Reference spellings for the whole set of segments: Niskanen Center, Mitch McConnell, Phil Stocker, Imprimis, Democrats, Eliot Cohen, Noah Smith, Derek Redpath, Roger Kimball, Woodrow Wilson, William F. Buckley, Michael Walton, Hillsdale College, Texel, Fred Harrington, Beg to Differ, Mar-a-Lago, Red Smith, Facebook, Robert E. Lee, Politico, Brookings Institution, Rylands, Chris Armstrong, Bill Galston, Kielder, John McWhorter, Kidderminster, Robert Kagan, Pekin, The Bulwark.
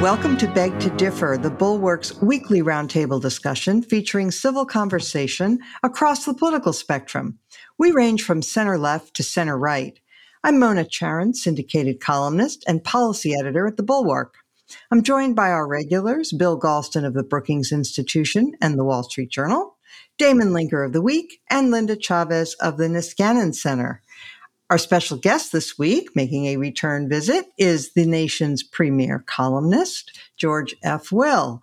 Welcome to Beg to Differ, the Bulwark's weekly roundtable discussion featuring civil conversation across the political spectrum. We range from center-left to center-right. I'm Mona Charen, syndicated columnist and policy editor at the Bulwark. I'm joined by our regulars, Bill Galston of the Brookings Institution and the Wall Street Journal, Damon Linker of the Week, and Linda Chavez of the Niskanen Center. Our special guest this week, making a return visit, is the nation's premier columnist, George F. Will,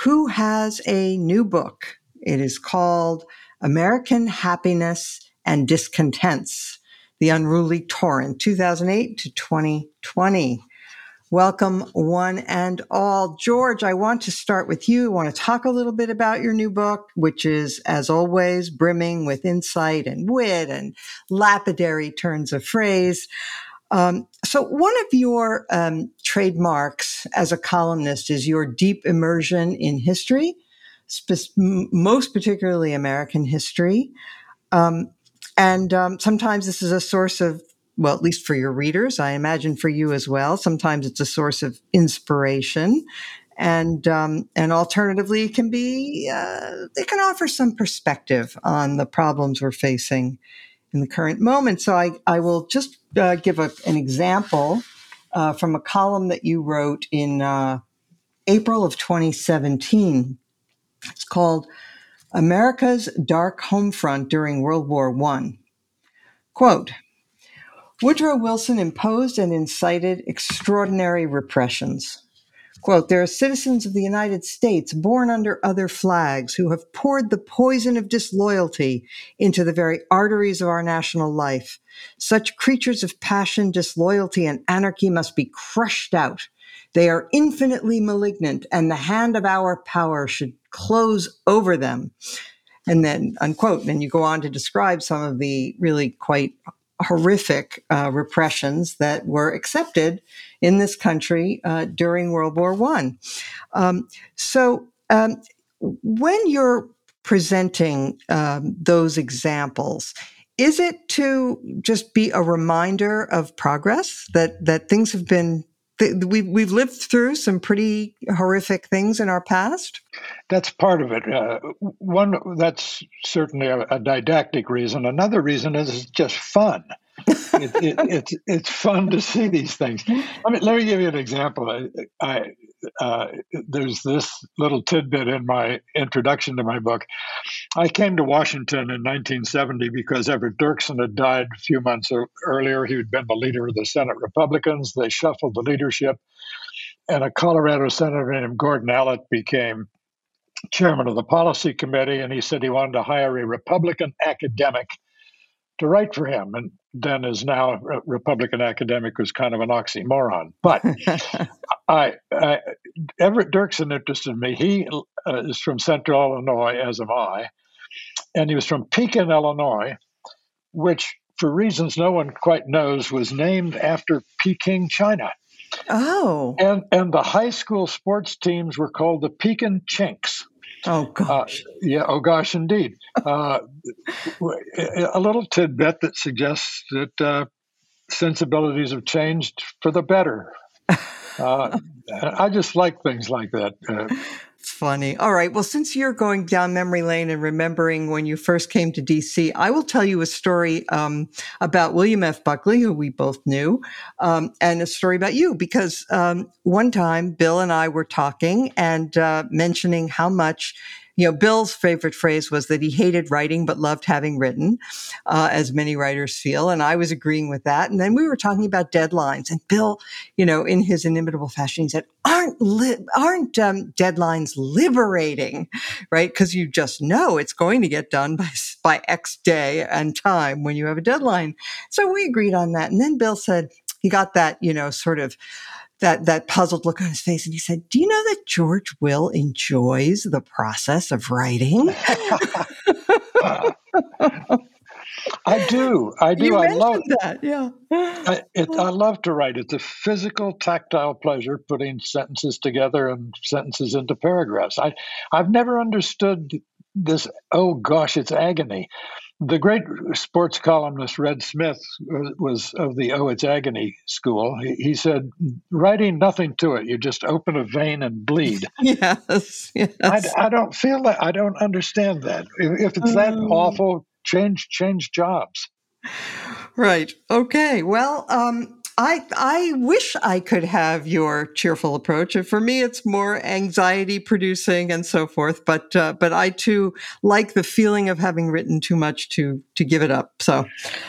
who has a new book. It is called American Happiness and Discontents, The Unruly Torrent, 2008 to 2020. Welcome, one and all. George, I want to start with you. I want to talk a little bit about your new book, which is, as always, brimming with insight and wit and lapidary turns of phrase. So one of your trademarks as a columnist is your deep immersion in history, most particularly American history. Sometimes this is a source of, well, at least for your readers, I imagine for you as well. Sometimes it's a source of inspiration, and alternatively, it can be it can offer some perspective on the problems we're facing in the current moment. So I will just give an example from a column that you wrote in April of 2017. It's called "America's Dark Homefront During World War I." Quote: Woodrow Wilson imposed and incited extraordinary repressions. Quote, there are citizens of the United States born under other flags who have poured the poison of disloyalty into the very arteries of our national life. Such creatures of passion, disloyalty, and anarchy must be crushed out. They are infinitely malignant, and the hand of our power should close over them. And then, unquote, and you go on to describe some of the really quite horrific repressions that were accepted in this country during World War I. When you're presenting those examples, is it to just be a reminder of progress, that things have been, we've lived through some pretty horrific things in our past? That's part of it. One, that's certainly a didactic reason. Another reason is it's just fun. It's fun to see these things. I mean, let me give you an example. I there's this little tidbit in my introduction to my book. I came to Washington in 1970 because Everett Dirksen had died a few months earlier. He had been the leader of the Senate Republicans. They shuffled the leadership, and a Colorado senator named Gordon Allott became chairman of the policy committee, and he said he wanted to hire a Republican academic to write for him, and then is now a Republican academic was kind of an oxymoron. But I Everett Dirksen interested me. He is from Central Illinois, as am I, and he was from Pekin, Illinois, which, for reasons no one quite knows, was named after Peking, China. Oh. And the high school sports teams were called the Pekin Chinks. Oh, gosh. Yeah, oh, gosh, indeed. A little tidbit that suggests that sensibilities have changed for the better. I just like things like that. It's funny. All right. Well, since you're going down memory lane and remembering when you first came to D.C., I will tell you a story about William F. Buckley, who we both knew, and a story about you, because one time Bill and I were talking and mentioning how much, you know, Bill's favorite phrase was that he hated writing but loved having written, as many writers feel. And I was agreeing with that. And then we were talking about deadlines. And Bill, you know, in his inimitable fashion, he said, aren't deadlines liberating, right? Because you just know it's going to get done by X day and time when you have a deadline. So we agreed on that. And then Bill said, he got that, you know, sort of, that puzzled look on his face. And he said, do you know that George Will enjoys the process of writing? I do. You mentioned that. Yeah. I love to write. It's a physical, tactile pleasure putting sentences together and sentences into paragraphs. I've never understood this, oh gosh, it's agony. The great sports columnist Red Smith was of the "Oh, it's agony" school. He said, "Writing, nothing to it. You just open a vein and bleed." Yes. I don't feel that. I don't understand that. If it's that awful, change jobs. Right. Okay. Well, I wish I could have your cheerful approach. And for me, it's more anxiety producing and so forth. But I too like the feeling of having written too much to give it up. So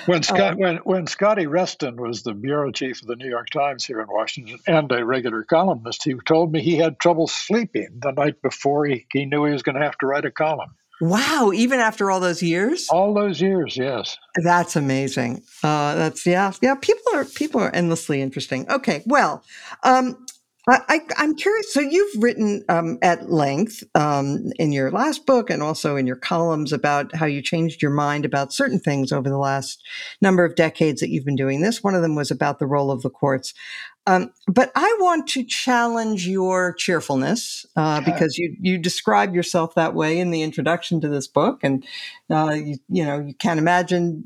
when Scotty Reston was the bureau chief of the New York Times here in Washington and a regular columnist, he told me he had trouble sleeping the night before he knew he was going to have to write a column. Wow, even after all those years? All those years, yes. That's amazing. People are endlessly interesting. Okay, well, I'm curious. So you've written at length in your last book and also in your columns about how you changed your mind about certain things over the last number of decades that you've been doing this. One of them was about the role of the courts. But I want to challenge your cheerfulness because you describe yourself that way in the introduction to this book, and you can't imagine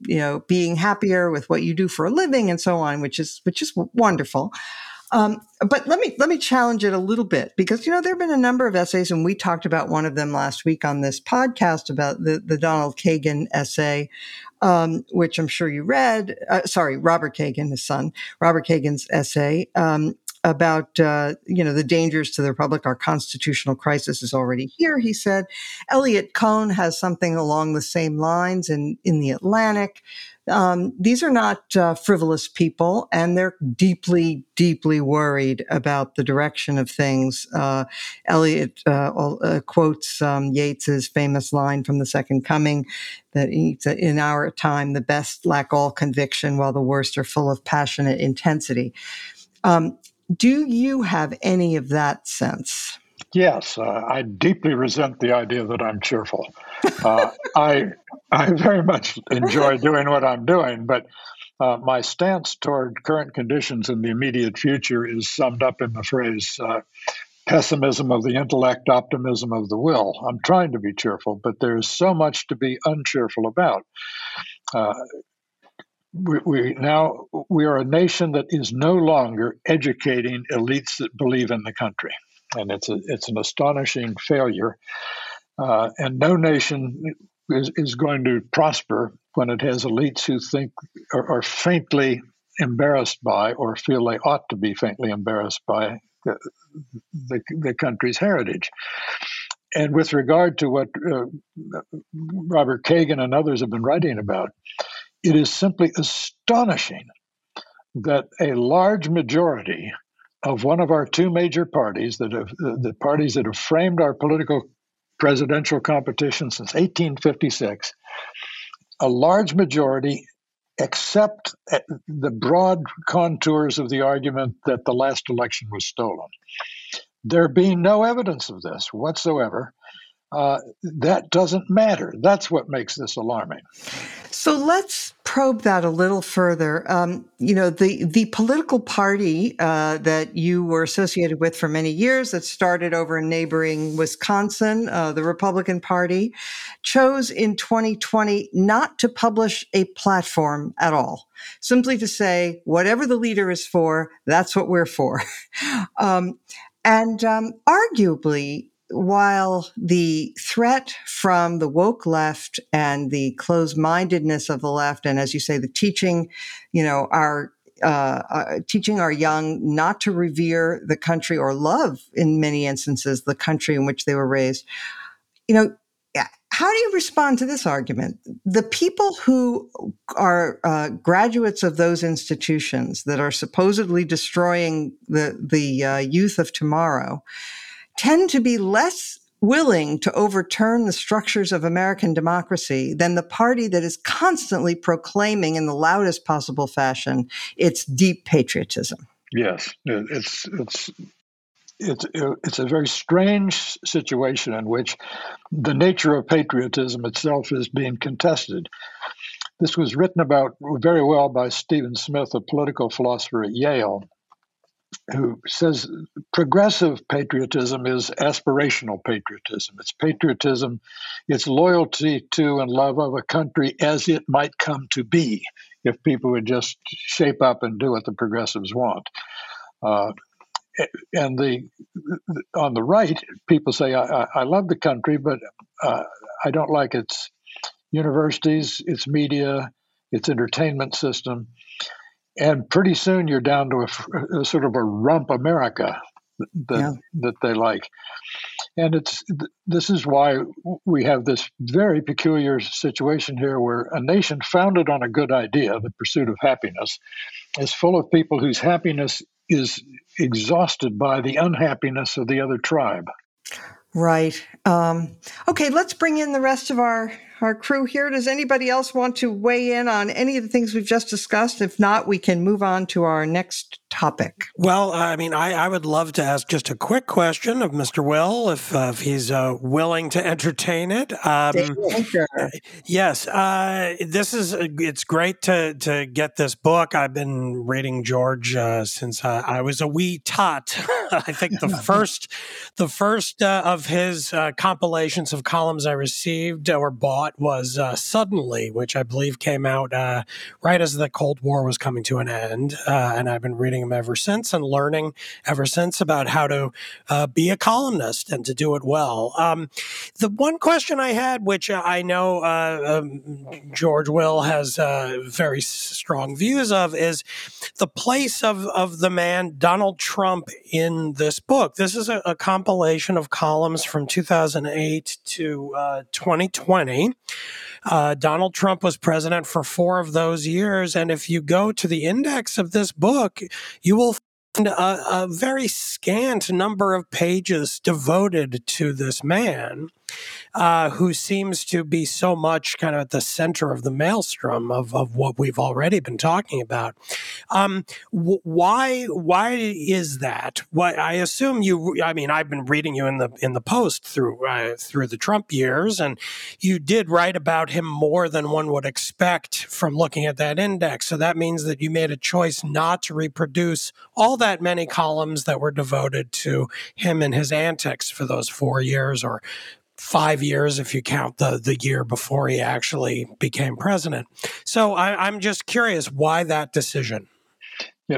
being happier with what you do for a living and so on, which is wonderful. But let me challenge it a little bit because, there have been a number of essays, and we talked about one of them last week on this podcast about the Donald Kagan essay, which I'm sure you read. Robert Kagan, his son, Robert Kagan's essay about, the dangers to the Republic. Our constitutional crisis is already here, he said. Eliot Cohen has something along the same lines in The Atlantic. These are not frivolous people, and they're deeply, deeply worried about the direction of things. Eliot quotes Yeats's famous line from The Second Coming that in our time, the best lack all conviction while the worst are full of passionate intensity. Do you have any of that sense? Yes, I deeply resent the idea that I'm cheerful. I very much enjoy doing what I'm doing, but my stance toward current conditions in the immediate future is summed up in the phrase, pessimism of the intellect, optimism of the will. I'm trying to be cheerful, but there's so much to be uncheerful about. We are a nation that is no longer educating elites that believe in the country. And it's an astonishing failure. And no nation is going to prosper when it has elites who think or are faintly embarrassed by or feel they ought to be faintly embarrassed by the country's heritage. And with regard to what Robert Kagan and others have been writing about, it is simply astonishing that a large majority of one of our two major parties, the parties that have framed our political presidential competition since 1856, a large majority accept the broad contours of the argument that the last election was stolen. There being no evidence of this whatsoever, that doesn't matter. That's what makes this alarming. So let's probe that a little further. The political party that you were associated with for many years that started over in neighboring Wisconsin, the Republican Party, chose in 2020 not to publish a platform at all, simply to say, whatever the leader is for, that's what we're for. Arguably, while the threat from the woke left and the closed-mindedness of the left, and as you say, the teaching, teaching our young not to revere the country or love, in many instances, the country in which they were raised, how do you respond to this argument? The people who are graduates of those institutions that are supposedly destroying the youth of tomorrow tend to be less willing to overturn the structures of American democracy than the party that is constantly proclaiming in the loudest possible fashion its deep patriotism. Yes, it's a very strange situation in which the nature of patriotism itself is being contested. This was written about very well by Stephen Smith, a political philosopher at Yale, who says progressive patriotism is aspirational patriotism. It's patriotism, it's loyalty to and love of a country as it might come to be if people would just shape up and do what the progressives want. And on the right, people say, I love the country, but I don't like its universities, its media, its entertainment system. And pretty soon you're down to a sort of a rump America that they like. And this is why we have this very peculiar situation here where a nation founded on a good idea, the pursuit of happiness, is full of people whose happiness is exhausted by the unhappiness of the other tribe. Right. Okay, let's bring in the rest of our crew here. Does anybody else want to weigh in on any of the things we've just discussed? If not, we can move on to our next topic. Well, I mean, I would love to ask just a quick question of Mr. Will, if he's willing to entertain it. Yes, this is it's great to get this book. I've been reading George since I was a wee tot. I think the first of his compilations of columns I received or bought was Suddenly, which I believe came out right as the Cold War was coming to an end. And I've been reading them ever since and learning ever since about how to be a columnist and to do it well. The one question I had, which I know George Will has very strong views of, is the place of the man Donald Trump in this book. This is a compilation of columns from 2008 to 2020. Donald Trump was president for 4 of those years, and if you go to the index of this book, you will find a very scant number of pages devoted to this man, who seems to be so much kind of at the center of the maelstrom of what we've already been talking about. Why is that? Why, I assume you, I mean, I've been reading you in the Post through the Trump years, and you did write about him more than one would expect from looking at that index. So that means that you made a choice not to reproduce all that many columns that were devoted to him and his antics for those 4 years or 5 years, if you count the year before he actually became president. So I'm just curious why that decision. Yeah,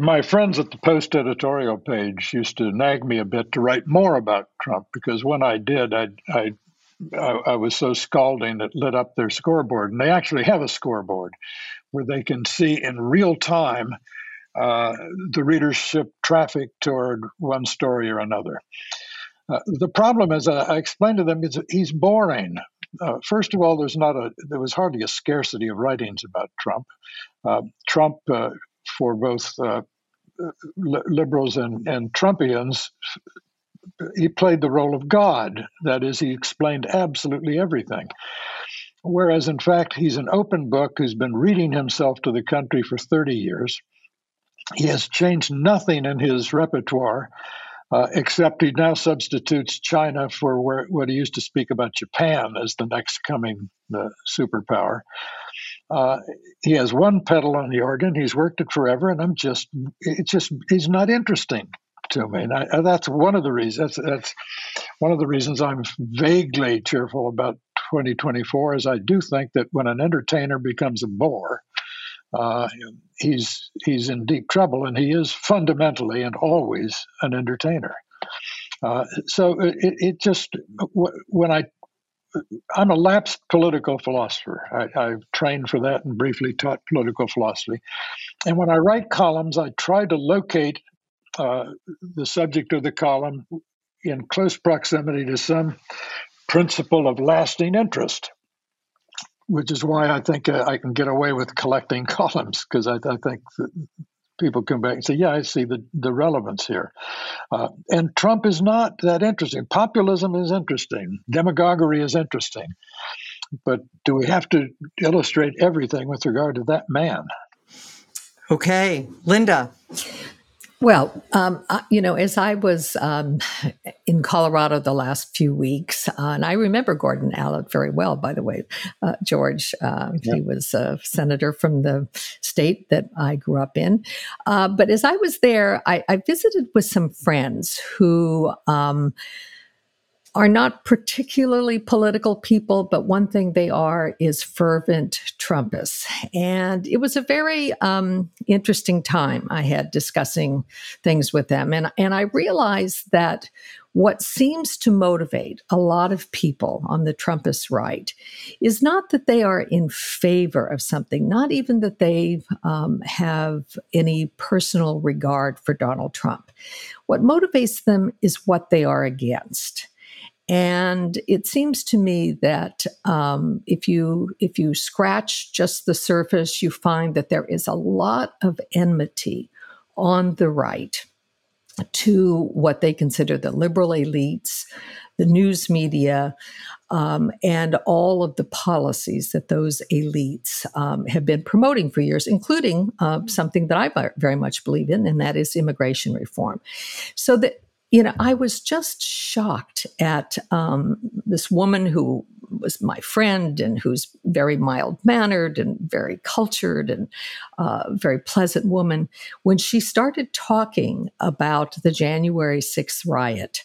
my friends at the Post editorial page used to nag me a bit to write more about Trump, because when I did, I was so scalding it lit up their scoreboard. And they actually have a scoreboard where they can see in real time the readership traffic toward one story or another. The problem is, I explained to them, he's boring. First of all, there was hardly a scarcity of writings about Trump. Trump, for both liberals and Trumpians, he played the role of God. That is, he explained absolutely everything. Whereas, in fact, he's an open book who's been reading himself to the country for 30 years. He has changed nothing in his repertoire. Except he now substitutes China for what he used to speak about Japan as the next coming superpower. He has one pedal on the organ. He's worked it forever, and he's not interesting to me. And that's one of the reasons. That's one of the reasons I'm vaguely cheerful about 2024, is I do think that when an entertainer becomes a bore, he's in deep trouble, and he is fundamentally and always an entertainer. So it just, when I'm a lapsed political philosopher. I've trained for that and briefly taught political philosophy. And when I write columns, I try to locate the subject of the column in close proximity to some principle of lasting interest, which is why I think I can get away with collecting columns, because I think people come back and say, yeah, I see the relevance here. And Trump is not that interesting. Populism is interesting. Demagoguery is interesting. But do we have to illustrate everything with regard to that man? Okay. Linda. Well, as I was in Colorado the last few weeks, and I remember Gordon Allott very well, by the way, George. He was a senator from the state that I grew up in. But as I was there, I visited with some friends who are not particularly political people, but one thing they are is fervent Trumpists. And it was a very interesting time I had discussing things with them. And I realized that what seems to motivate a lot of people on the Trumpist right is not that they are in favor of something, not even that they have any personal regard for Donald Trump. What motivates them is what they are against. And it seems to me that if you scratch just the surface, you find that there is a lot of enmity on the right to what they consider the liberal elites, the news media, and all of the policies that those elites have been promoting for years, including something that I very much believe in, and that is immigration reform. So that I was just shocked at this woman who was my friend and who's very mild-mannered and very cultured and very pleasant woman. When she started talking about the January 6th riot,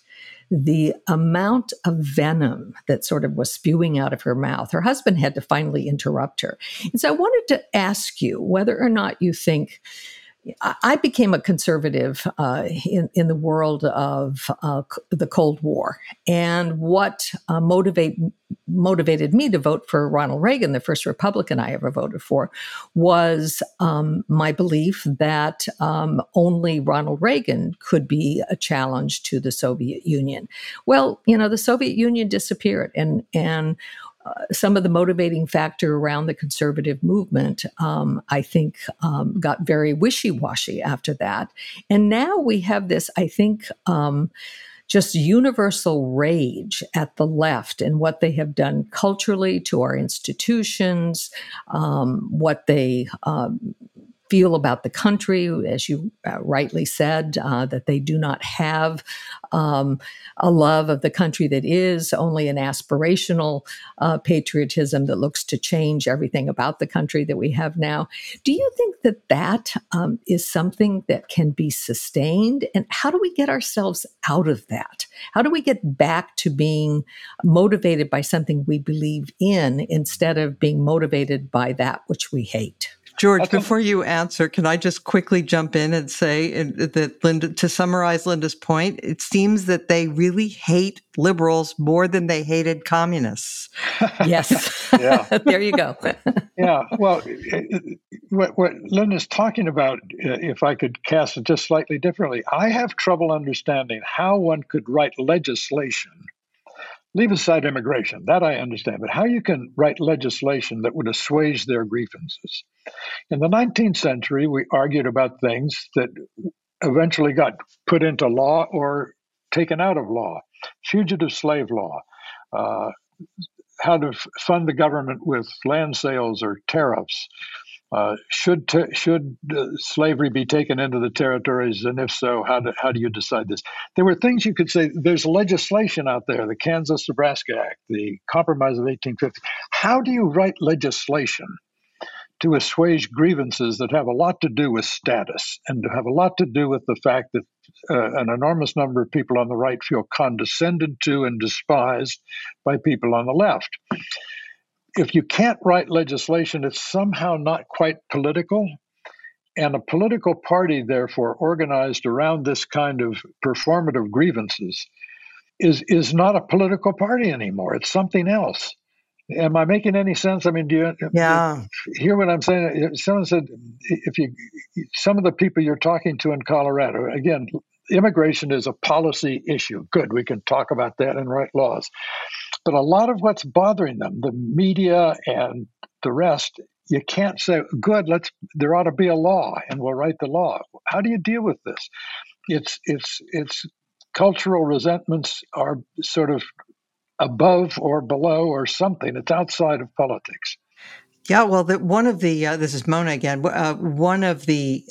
the amount of venom that sort of was spewing out of her mouth, her husband had to finally interrupt her. And so I wanted to ask you whether or not you think I became a conservative in the world of the Cold War, and what motivated me to vote for Ronald Reagan, the first Republican I ever voted for, was my belief that only Ronald Reagan could be a challenge to the Soviet Union. Well, the Soviet Union disappeared, and some of the motivating factor around the conservative movement, I think, got very wishy-washy after that. And now we have this, I think, just universal rage at the left and what they have done culturally to our institutions, what they feel about the country, as you rightly said, that they do not have a love of the country that is only an aspirational patriotism that looks to change everything about the country that we have now. Do you think that that is something that can be sustained? And how do we get ourselves out of that? How do we get back to being motivated by something we believe in instead of being motivated by that which we hate? George, before you answer, can I just quickly jump in and say that Linda, to summarize Linda's point, it seems that they really hate liberals more than they hated communists. Yes. There you go. Yeah. Well, what Linda's talking about, if I could cast it just slightly differently, I have trouble understanding how one could write legislation. Leave aside immigration, that I understand, but how you can write legislation that would assuage their grievances. In the 19th century, we argued about things that eventually got put into law or taken out of law. Fugitive slave law, how to fund the government with land sales or tariffs. Should slavery be taken into the territories, and if so, how do you decide this? There were things you could say. There's legislation out there, the Kansas-Nebraska Act, the Compromise of 1850. How do you write legislation to assuage grievances that have a lot to do with status and to have a lot to do with the fact that an enormous number of people on the right feel condescended to and despised by people on the left? If you can't write legislation, it's somehow not quite political. And a political party, therefore, organized around this kind of performative grievances is not a political party anymore. It's something else. Am I making any sense? I mean, do you hear what I'm saying? Someone said, some of the people you're talking to in Colorado, again, immigration is a policy issue. Good, we can talk about that and write laws. But a lot of what's bothering them, the media and the rest, you can't say, good, there ought to be a law and we'll write the law. How do you deal with this? It's cultural resentments are sort of above or below or something. It's outside of politics. Yeah, well, one of the, this is Mona again, one of the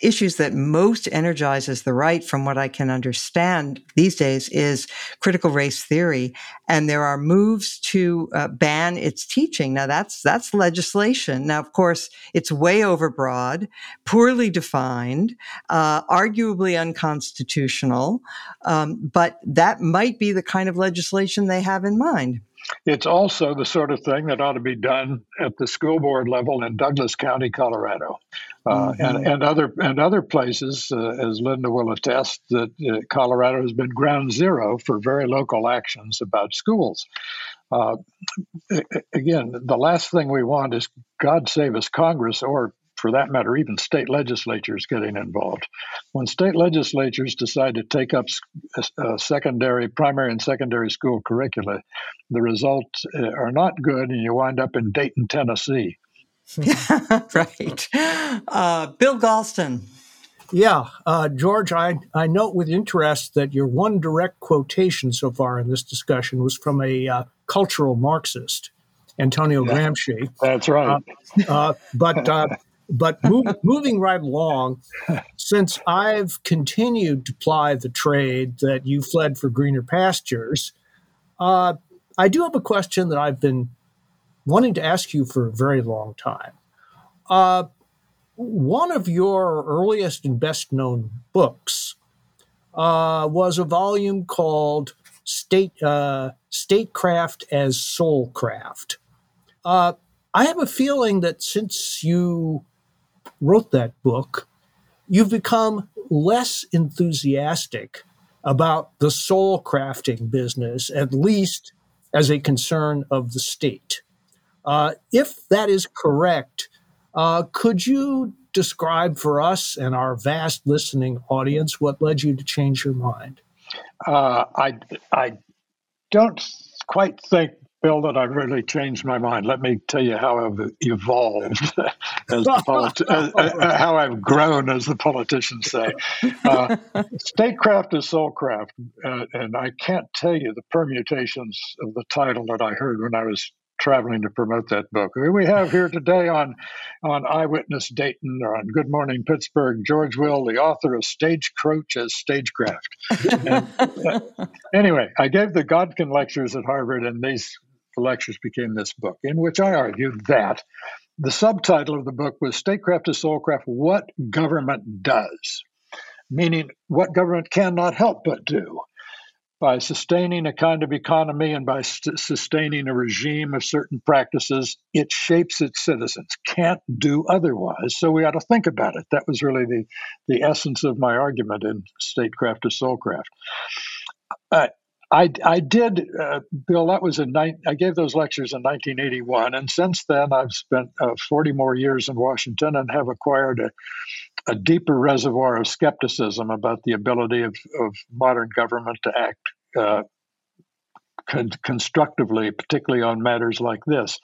issues that most energizes the right, from what I can understand these days, is critical race theory. And there are moves to ban its teaching. Now, that's legislation. Now, of course, it's way overbroad, poorly defined, arguably unconstitutional, but that might be the kind of legislation they have in mind. It's also the sort of thing that ought to be done at the school board level in Douglas County, Colorado, and other places, as Linda will attest, that Colorado has been ground zero for very local actions about schools. Again, the last thing we want is, God save us, Congress, or for that matter, even state legislatures getting involved. When state legislatures decide to take up primary and secondary school curricula, the results are not good, and you wind up in Dayton, Tennessee. Right. Bill Galston. Yeah, George, I note with interest that your one direct quotation so far in this discussion was from a cultural Marxist, Antonio Gramsci. That's right. But moving right along, since I've continued to ply the trade that you fled for greener pastures, I do have a question that I've been wanting to ask you for a very long time. One of your earliest and best-known books was a volume called Statecraft as Soulcraft. I have a feeling that since you wrote that book, you've become less enthusiastic about the soul crafting business, at least as a concern of the state. If that is correct, could you describe for us and our vast listening audience what led you to change your mind? I don't quite think, Bill, that I've really changed my mind. Let me tell you how I've evolved, how I've grown, as the politicians say. Statecraft is soulcraft, and I can't tell you the permutations of the title that I heard when I was traveling to promote that book. We have here today on Eyewitness Dayton or on Good Morning Pittsburgh, George Will, the author of Stagecoach as Stagecraft. And, anyway, I gave the Godkin lectures at Harvard, and these lectures became this book, in which I argued that the subtitle of the book was Statecraft as Soulcraft, What Government Does, meaning what government cannot help but do. By sustaining a kind of economy and by sustaining a regime of certain practices, it shapes its citizens. Can't do otherwise, so we ought to think about it. That was really the essence of my argument in Statecraft to Soulcraft. I did, Bill, that was I gave those lectures in 1981, and since then I've spent 40 more years in Washington and have acquired a deeper reservoir of skepticism about the ability of modern government to act constructively, particularly on matters like this.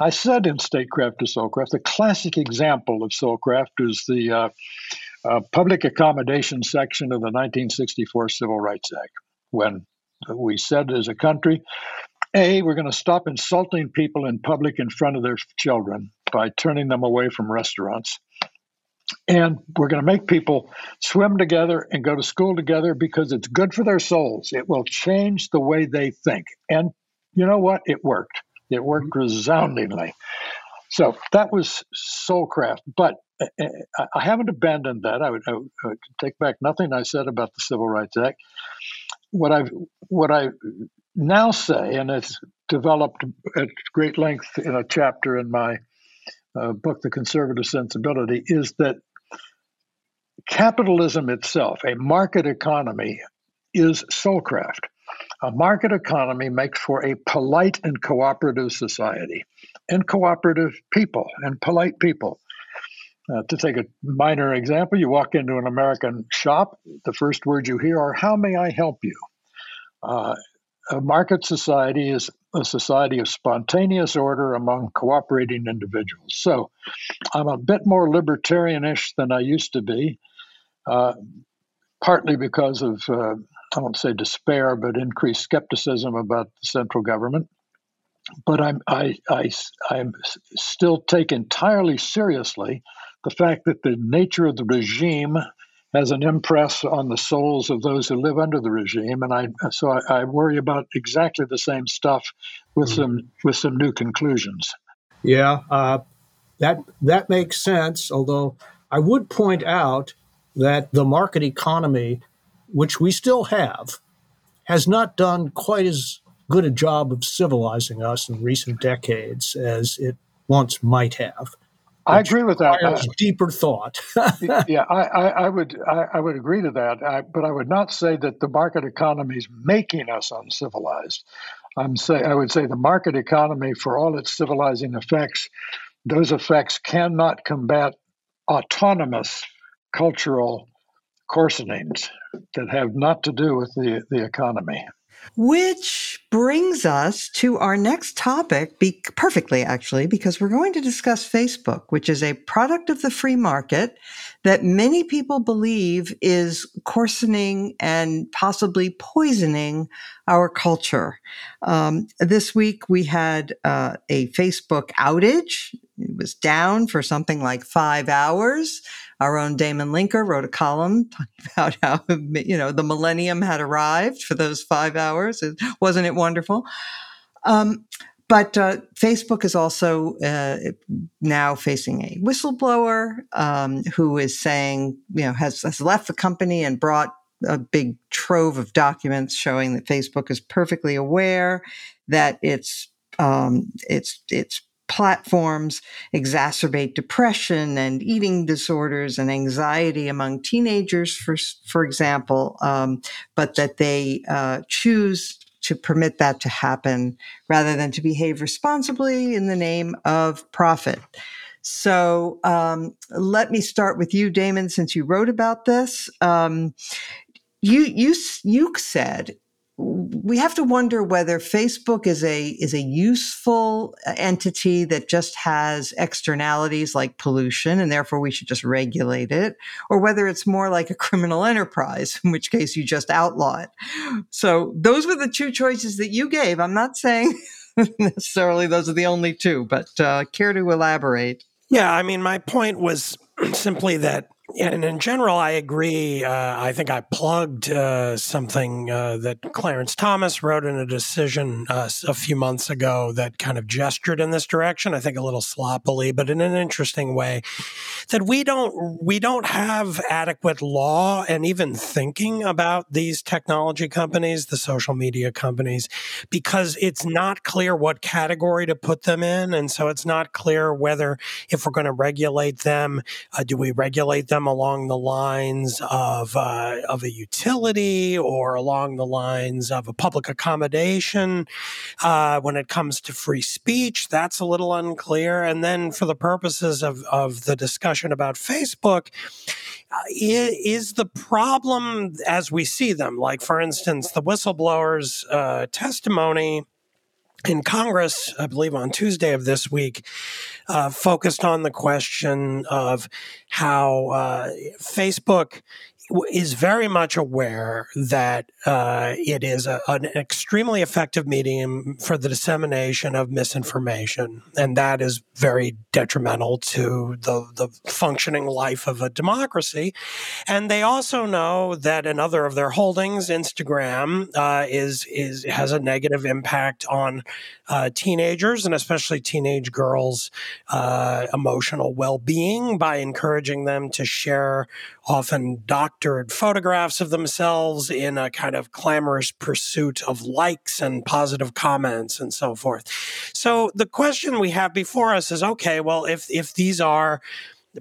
I said in Statecraft to Soulcraft, the classic example of soulcraft is the public accommodation section of the 1964 Civil Rights Act, when we said as a country, A, we're going to stop insulting people in public in front of their children by turning them away from restaurants. And we're going to make people swim together and go to school together because it's good for their souls. It will change the way they think. And you know what? It worked. It worked resoundingly. So that was soulcraft. But I haven't abandoned that. I would take back nothing I said about the Civil Rights Act. What I now say, and it's developed at great length in a chapter in my book, The Conservative Sensibility, is that capitalism itself, a market economy, is soulcraft. A market economy makes for a polite and cooperative society, and cooperative people, and polite people. To take a minor example, you walk into an American shop, the first words you hear are, "How may I help you?" A market society is a society of spontaneous order among cooperating individuals. So I'm a bit more libertarianish than I used to be, partly because of, I won't say despair, but increased skepticism about the central government. But I'm still take entirely seriously the fact that the nature of the regime has an impress on the souls of those who live under the regime, and I worry about exactly the same stuff with some new conclusions. Yeah, that makes sense. Although I would point out that the market economy, which we still have, has not done quite as good a job of civilizing us in recent decades as it once might have. I agree with that. Deeper thought. Yeah, I would agree to that. But I would not say that the market economy is making us uncivilized. I would say the market economy, for all its civilizing effects, those effects cannot combat autonomous cultural coarsenings that have not to do with the economy. Which brings us to our next topic, perfectly actually, because we're going to discuss Facebook, which is a product of the free market that many people believe is coarsening and possibly poisoning our culture. This week we had a Facebook outage. It was down for something like 5 hours. Our own Damon Linker wrote a column talking about how, the millennium had arrived for those 5 hours. Wasn't it wonderful? But Facebook is also now facing a whistleblower who is saying, has left the company and brought a big trove of documents showing that Facebook is perfectly aware that its platforms exacerbate depression and eating disorders and anxiety among teenagers, for example, but that they choose to permit that to happen rather than to behave responsibly in the name of profit. So let me start with you, Damon, since you wrote about this. You said, we have to wonder whether Facebook is a useful entity that just has externalities like pollution, and therefore we should just regulate it, or whether it's more like a criminal enterprise, in which case you just outlaw it. So those were the two choices that you gave. I'm not saying necessarily those are the only two, but care to elaborate? Yeah, I mean, my point was simply that, and in general, I agree. I think I plugged something that Clarence Thomas wrote in a decision a few months ago that kind of gestured in this direction, I think a little sloppily, but in an interesting way, that we don't have adequate law and even thinking about these technology companies, the social media companies, because it's not clear what category to put them in. And so it's not clear whether, if we're going to regulate them, do we regulate them along the lines of a utility or along the lines of a public accommodation. When it comes to free speech, that's a little unclear. And then for the purposes of the discussion about Facebook, is the problem as we see them, like, for instance, the whistleblower's testimony in Congress, I believe on Tuesday of this week, focused on the question of how Facebook is very much aware that it is an extremely effective medium for the dissemination of misinformation, and that is very detrimental to the functioning life of a democracy. And they also know that another of their holdings, Instagram, has a negative impact on teenagers, and especially teenage girls' emotional well-being by encouraging them to share often doctored photographs of themselves in a kind of clamorous pursuit of likes and positive comments and so forth. So the question we have before us is, okay, well, if these are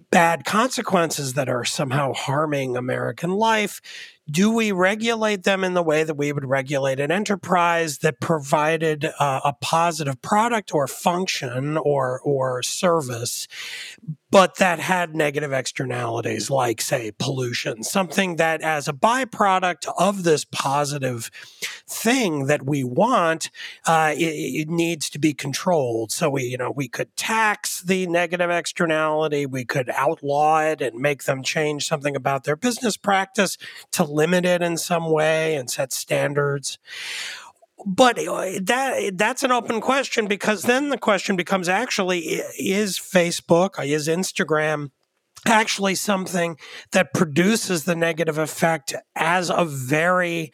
bad consequences that are somehow harming American life, do we regulate them in the way that we would regulate an enterprise that provided a positive product or function or service, but that had negative externalities like, say, pollution, something that as a byproduct of this positive thing that we want, it needs to be controlled. So we could tax the negative externality, we could outlaw it and make them change something about their business practice to limit it in some way and set standards. But that's an open question, because then the question becomes, actually, is Facebook, is Instagram actually something that produces the negative effect as a very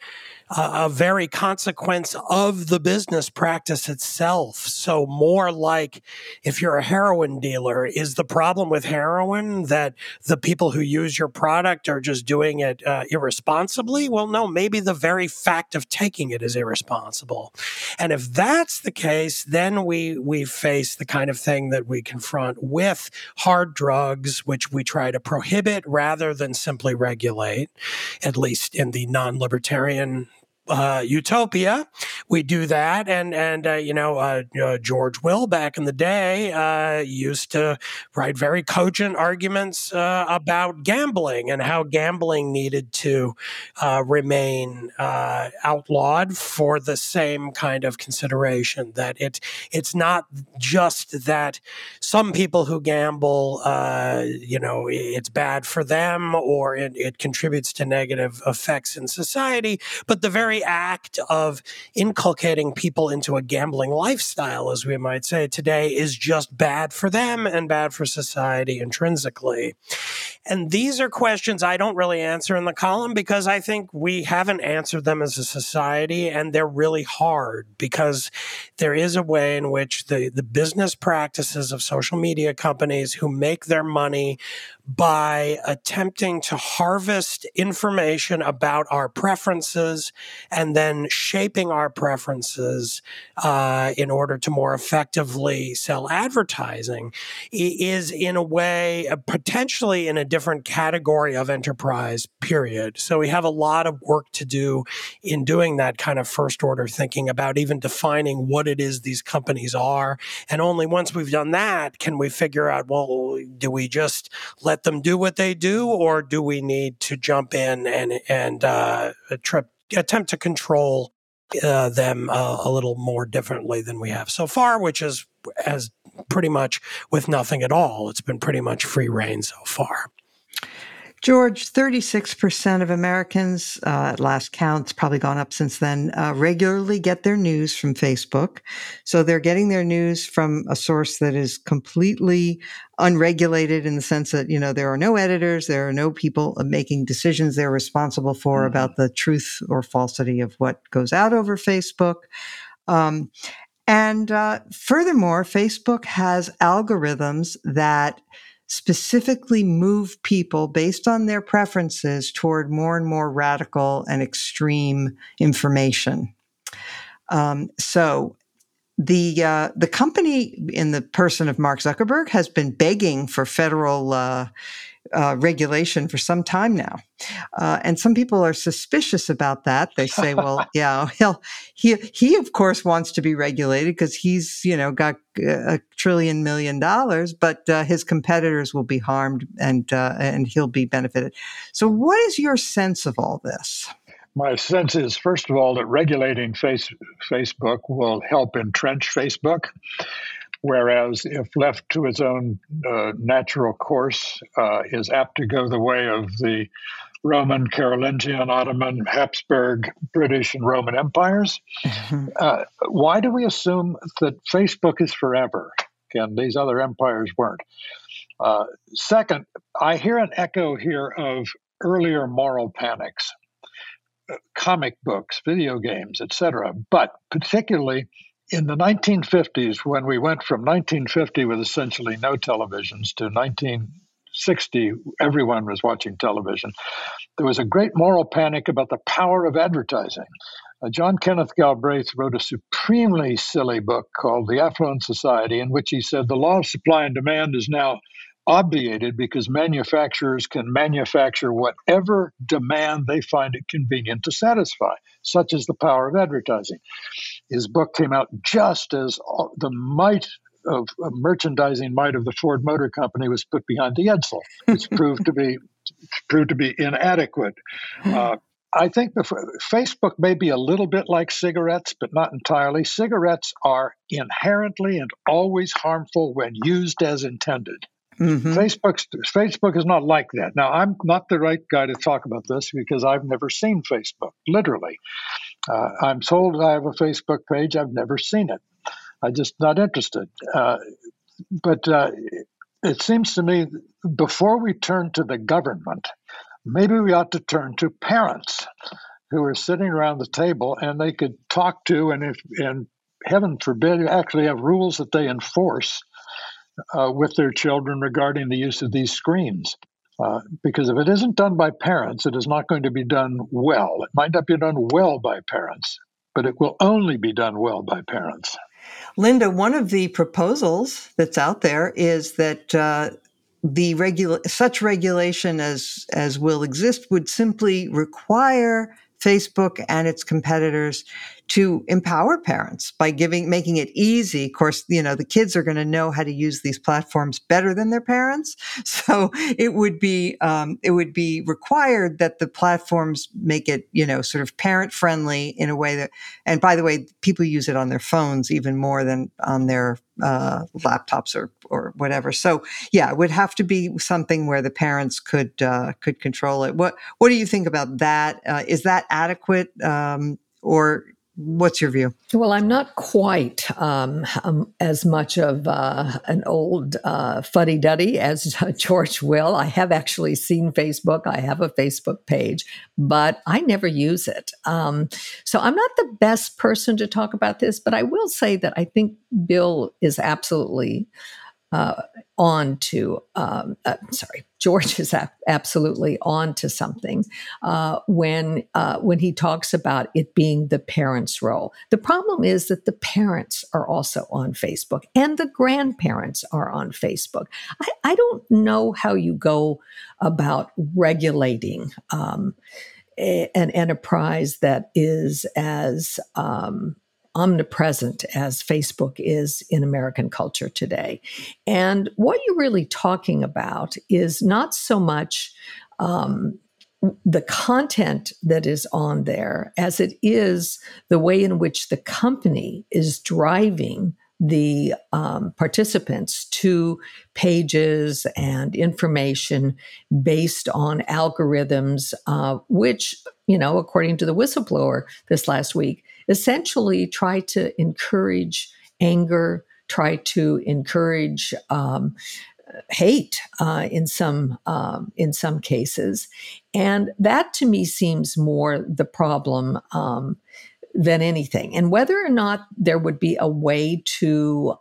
consequence of the business practice itself. So more like if you're a heroin dealer, is the problem with heroin that the people who use your product are just doing it irresponsibly? Well, no, maybe the very fact of taking it is irresponsible. And if that's the case, then we face the kind of thing that we confront with hard drugs, which we try to prohibit rather than simply regulate, at least in the non-libertarian utopia. We do that. And George Will back in the day used to write very cogent arguments about gambling and how gambling needed to remain outlawed for the same kind of consideration, that it's not just that some people who gamble, it's bad for them or it contributes to negative effects in society, but the very act of inculcating people into a gambling lifestyle, as we might say today, is just bad for them and bad for society intrinsically. And these are questions I don't really answer in the column because I think we haven't answered them as a society, and they're really hard because there is a way in which the business practices of social media companies who make their money by attempting to harvest information about our preferences and then shaping our preferences in order to more effectively sell advertising is in a way potentially in a different category of enterprise, period. So we have a lot of work to do in doing that kind of first order thinking about even defining what it is these companies are. And only once we've done that can we figure out, well, do we just let them do what they do, or do we need to jump in and attempt to control them a little more differently than we have so far, which is as pretty much with nothing at all. It's been pretty much free reign so far. George, 36% of Americans, at last count, it's probably gone up since then, regularly get their news from Facebook. So they're getting their news from a source that is completely unregulated in the sense that, you know, there are no editors, there are no people making decisions they're responsible for about the truth or falsity of what goes out over Facebook. And furthermore, Facebook has algorithms that specifically move people based on their preferences toward more and more radical and extreme information. So the company in the person of Mark Zuckerberg has been begging for federal regulation for some time now. And some people are suspicious about that. They say, well, yeah, he of course wants to be regulated because he's, you know, got $1 trillion, but his competitors will be harmed and he'll be benefited. So what is your sense of all this? My sense is, first of all, that regulating Facebook will help entrench Facebook. Whereas if left to its own natural course, is apt to go the way of the Roman, Carolingian, Ottoman, Habsburg, British, and Roman empires. Why do we assume that Facebook is forever and these other empires weren't? Second, I hear an echo here of earlier moral panics, comic books, video games, etc., but particularly in the 1950s, when we went from 1950 with essentially no televisions to 1960, everyone was watching television, there was a great moral panic about the power of advertising. John Kenneth Galbraith wrote a supremely silly book called The Affluent Society, in which he said the law of supply and demand is now obviated because manufacturers can manufacture whatever demand they find it convenient to satisfy, such as the power of advertising. His book came out just as the might of merchandising might of the Ford Motor Company was put behind the Edsel, which proved to be inadequate. I think Facebook may be a little bit like cigarettes, but not entirely. Cigarettes are inherently and always harmful when used as intended. Mm-hmm. Facebook is not like that. Now, I'm not the right guy to talk about this because I've never seen Facebook, literally. I'm told I have a Facebook page. I've never seen it. I'm just not interested. But it seems to me before we turn to the government, maybe we ought to turn to parents who are sitting around the table and they could talk to, and heaven forbid, actually have rules that they enforce with their children regarding the use of these screens. Because if it isn't done by parents, it is not going to be done well. It might not be done well by parents, but it will only be done well by parents. Linda, one of the proposals that's out there is that such regulation as will exist would simply require Facebook and its competitors to empower parents by making it easy. Of course, the kids are going to know how to use these platforms better than their parents. So it would be required that the platforms make it, sort of parent friendly in a way that, and by the way, people use it on their phones even more than on their laptops or whatever. So yeah, it would have to be something where the parents could control it. What do you think about that? Is that adequate? Or what's your view? Well, I'm not quite as much of an old fuddy-duddy as George Will. I have actually seen Facebook. I have a Facebook page, but I never use it. So I'm not the best person to talk about this, but I will say that I think Bill is absolutely George is absolutely on to something when he talks about it being the parents' role. The problem is that the parents are also on Facebook and the grandparents are on Facebook. I don't know how you go about regulating an enterprise that is as omnipresent as Facebook is in American culture today. And what you're really talking about is not so much the content that is on there as it is the way in which the company is driving the participants to pages and information based on algorithms, which, according to the whistleblower this last week, essentially try to encourage anger, try to encourage hate in some cases. And that to me seems more the problem than anything. And whether or not there would be a way to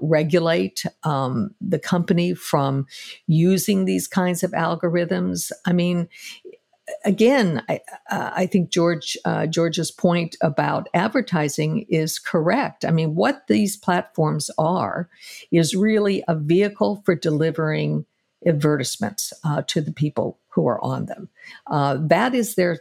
regulate the company from using these kinds of algorithms, I mean, again, I think George's point about advertising is correct. I mean, what these platforms are is really a vehicle for delivering advertisements to the people who are on them. That is their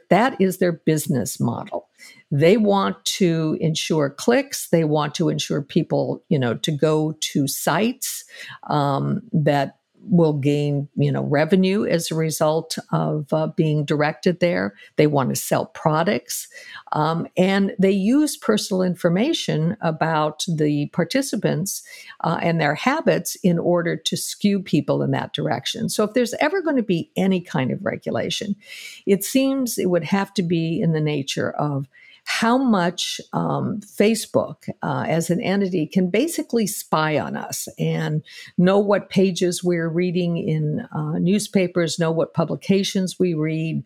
business model. They want to ensure clicks. They want to ensure people, to go to sites that will gain, revenue as a result of being directed there. They want to sell products. And they use personal information about the participants and their habits in order to skew people in that direction. So if there's ever going to be any kind of regulation, it seems it would have to be in the nature of how much Facebook as an entity can basically spy on us and know what pages we're reading in newspapers, know what publications we read,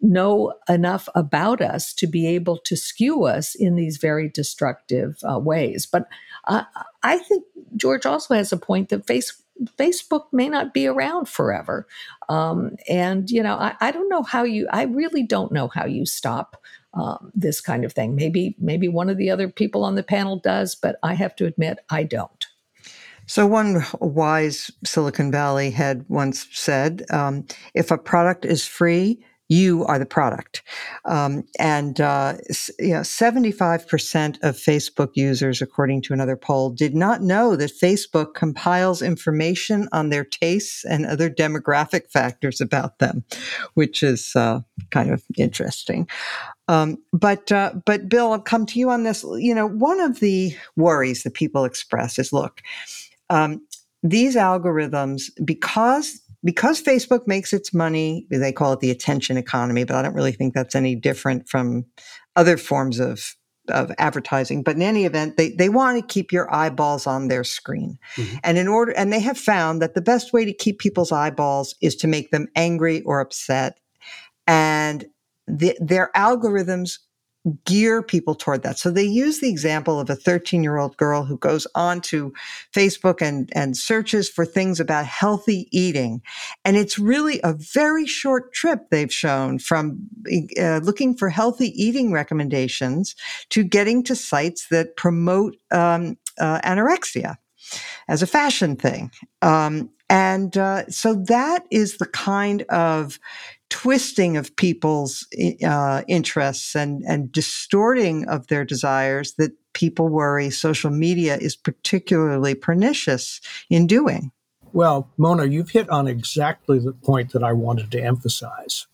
know enough about us to be able to skew us in these very destructive ways. But I think George also has a point that Facebook may not be around forever. I don't know how I really don't know how you stop this kind of thing. Maybe one of the other people on the panel does, but I have to admit, I don't. So one wise Silicon Valley head once said, if a product is free, you are the product. 75% of Facebook users, according to another poll, did not know that Facebook compiles information on their tastes and other demographic factors about them, which is kind of interesting. But Bill, I'll come to you on this. One of the worries that people express is, look, these algorithms, because Facebook makes its money, they call it the attention economy, but I don't really think that's any different from other forms of of advertising. But in any event, they want to keep your eyeballs on their screen. Mm-hmm. And and they have found that the best way to keep people's eyeballs is to make them angry or upset. And their algorithms gear people toward that. So they use the example of a 13-year-old girl who goes onto Facebook and searches for things about healthy eating. And it's really a very short trip they've shown from looking for healthy eating recommendations to getting to sites that promote anorexia as a fashion thing. So that is the kind of twisting of people's interests and distorting of their desires that people worry social media is particularly pernicious in doing. Well, Mona, you've hit on exactly the point that I wanted to emphasize.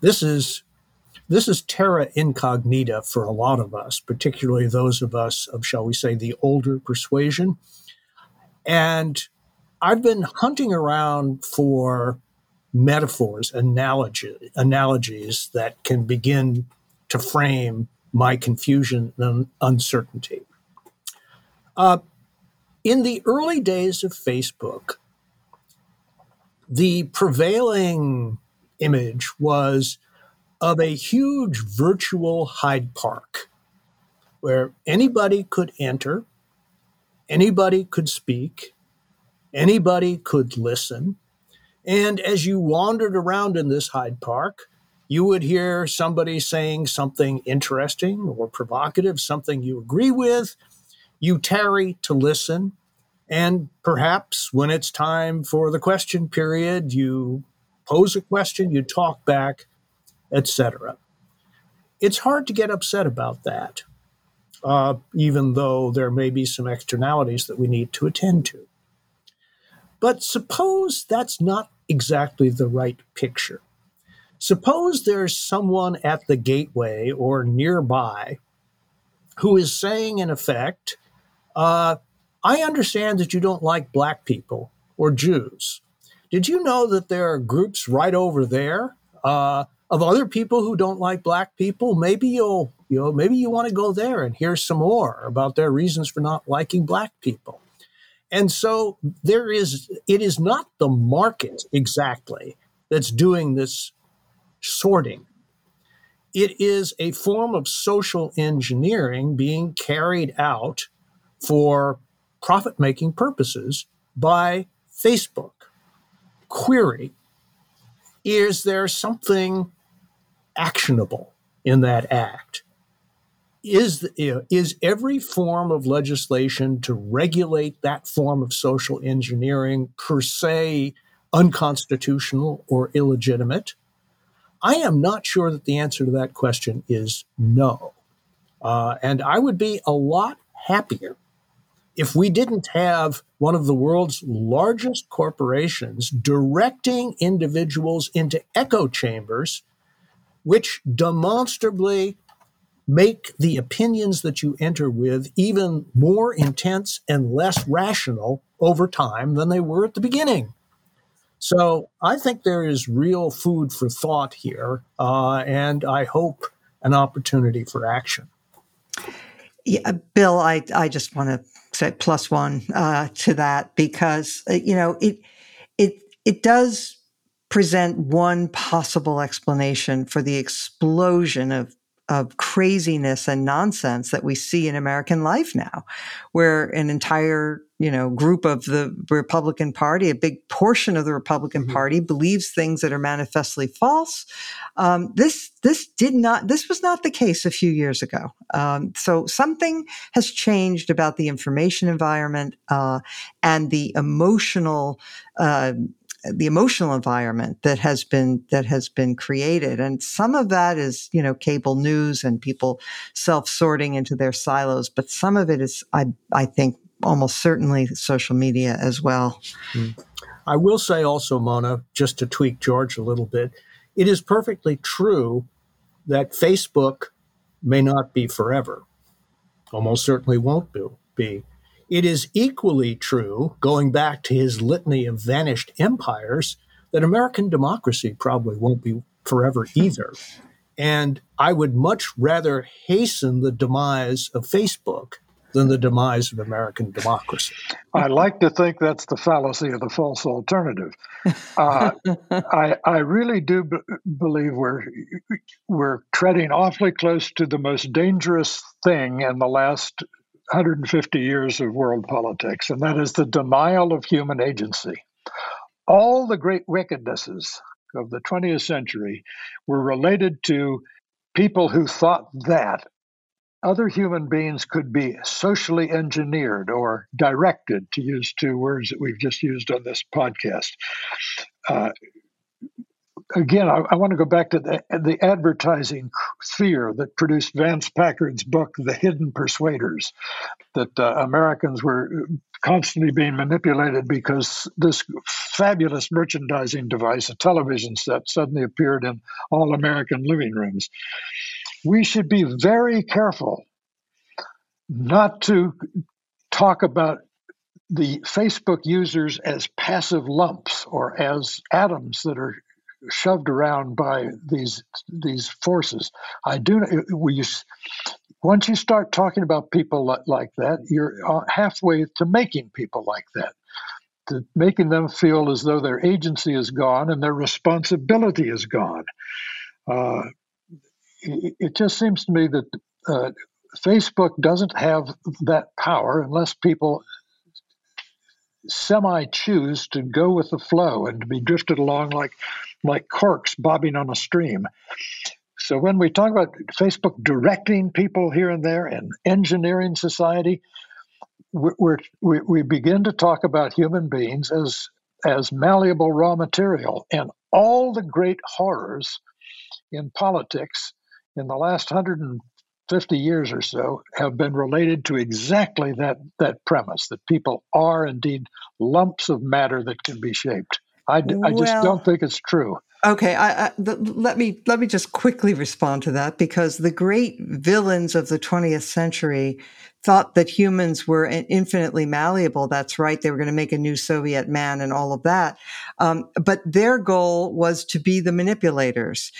This is terra incognita for a lot of us, particularly those of us of, shall we say, the older persuasion. And I've been hunting around for metaphors, analogies that can begin to frame my confusion and uncertainty. In the early days of Facebook, the prevailing image was of a huge virtual Hyde Park where anybody could enter, anybody could speak, anybody could listen. And as you wandered around in this Hyde Park, you would hear somebody saying something interesting or provocative, something you agree with. You tarry to listen. And perhaps when it's time for the question period, you pose a question, you talk back, etc. It's hard to get upset about that, even though there may be some externalities that we need to attend to. But suppose that's not exactly the right picture. Suppose there's someone at the gateway or nearby who is saying, in effect, I understand that you don't like black people or Jews. Did you know that there are groups right over there of other people who don't like black people? Maybe you want to go there and hear some more about their reasons for not liking black people. And so it is not the market exactly that's doing this sorting. It is a form of social engineering being carried out for profit-making purposes by Facebook. Query, is there something actionable in that act? Is every form of legislation to regulate that form of social engineering per se unconstitutional or illegitimate? I am not sure that the answer to that question is no. And I would be a lot happier if we didn't have one of the world's largest corporations directing individuals into echo chambers, which demonstrably make the opinions that you enter with even more intense and less rational over time than they were at the beginning. So I think there is real food for thought here, and I hope an opportunity for action. Yeah, Bill, I just want to say plus one to that because, it does present one possible explanation for the explosion of craziness and nonsense that we see in American life now, where an entire, group of the Republican Party, a big portion of the Republican mm-hmm. Party believes things that are manifestly false. This was not the case a few years ago. So something has changed about the information environment, and the emotional environment that has been created. And some of that is, cable news and people self-sorting into their silos. But some of it is, I think, almost certainly social media as well. Mm. I will say also, Mona, just to tweak George a little bit, it is perfectly true that Facebook may not be forever. Almost certainly won't be. It is equally true, going back to his litany of vanished empires, that American democracy probably won't be forever either. And I would much rather hasten the demise of Facebook than the demise of American democracy. I like to think that's the fallacy of the false alternative. I really do believe we're treading awfully close to the most dangerous thing in the last 150 years of world politics, and that is the denial of human agency. All the great wickednesses of the 20th century were related to people who thought that other human beings could be socially engineered or directed, to use two words that we've just used on this podcast. Again, I want to go back to the advertising fear that produced Vance Packard's book, The Hidden Persuaders, that Americans were constantly being manipulated because this fabulous merchandising device, a television set, suddenly appeared in all American living rooms. We should be very careful not to talk about the Facebook users as passive lumps or as atoms that are shoved around by these forces. Once you start talking about people like that, you're halfway to making people like that, to making them feel as though their agency is gone and their responsibility is gone. It just seems to me that Facebook doesn't have that power unless people semi-choose to go with the flow and to be drifted along like corks bobbing on a stream. So when we talk about Facebook directing people here and there and engineering society, we begin to talk about human beings as malleable raw material. And all the great horrors in politics in the last 150 years or so have been related to exactly that premise, that people are indeed lumps of matter that can be shaped. I just don't think it's true. Okay, let me just quickly respond to that, because the great villains of the 20th century thought that humans were infinitely malleable. That's right. They were going to make a new Soviet man and all of that. But their goal was to be the manipulators.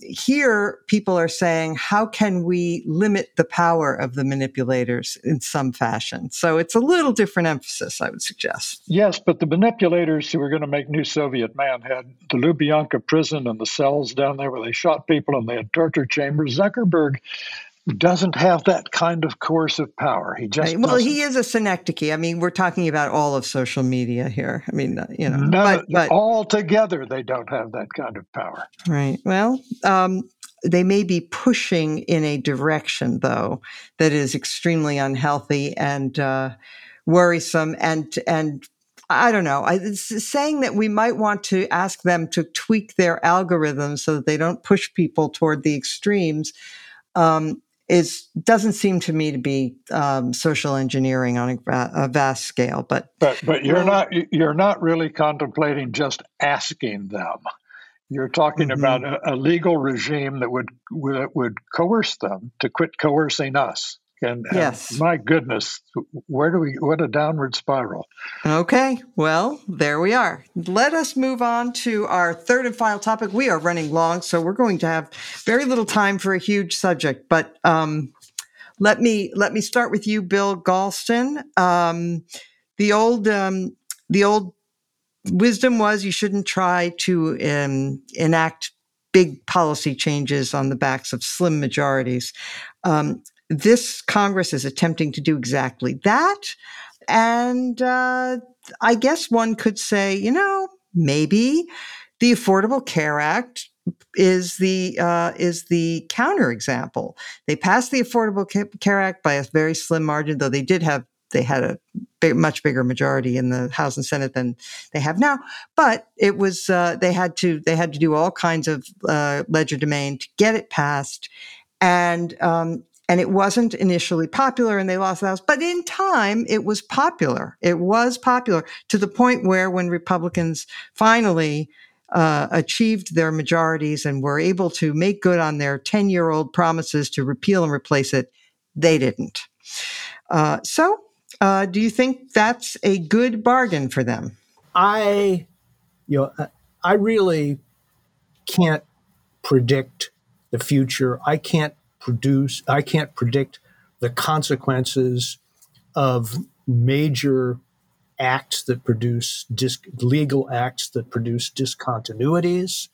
Here, people are saying, how can we limit the power of the manipulators in some fashion? So it's a little different emphasis, I would suggest. Yes, but the manipulators who were going to make new Soviet man had the Lubyanka prison and the cells down there where they shot people and they had torture chambers. Zuckerberg doesn't have that kind of coercive power. He just right. Well, he is a synecdoche. I mean, we're talking about all of social media here. I mean, you know, but altogether they don't have that kind of power. Right. Well, they may be pushing in a direction, though, that is extremely unhealthy and worrisome, and I don't know. It's saying that we might want to ask them to tweak their algorithms so that they don't push people toward the extremes. Doesn't seem to me to be social engineering on a vast scale, but you're not really contemplating just asking them. You're talking about a legal regime that would coerce them to quit coercing us. And yes. My goodness, what a downward spiral. Okay, well, there we are. Let us move on to our third and final topic. We are running long, so we're going to have very little time for a huge subject. But let me start with you, Bill Galston. The old wisdom was you shouldn't try to enact big policy changes on the backs of slim majorities. This Congress is attempting to do exactly that. And I guess one could say, you know, maybe the Affordable Care Act is the counterexample. They passed the Affordable Care Act by a very slim margin, though they had a much bigger majority in the House and Senate than they have now. But it was they had to do all kinds of legerdemain to get it passed, and it wasn't initially popular and they lost the House, but in time it was popular. It was popular to the point where when Republicans finally achieved their majorities and were able to make good on their 10-year-old promises to repeal and replace it, they didn't. So do you think that's a good bargain for them? I really can't predict the future. I can't predict the consequences of major acts that produce legal acts that produce discontinuities.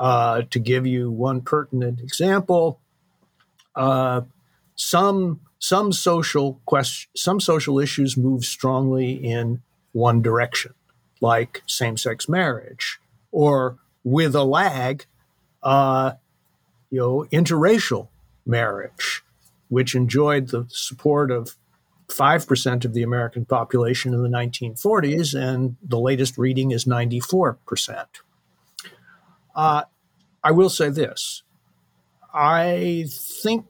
To give you one pertinent example, some social issues move strongly in one direction, like same-sex marriage, or with a lag, interracial marriage, which enjoyed the support of 5% of the American population in the 1940s, and the latest reading is 94%. I will say this. I think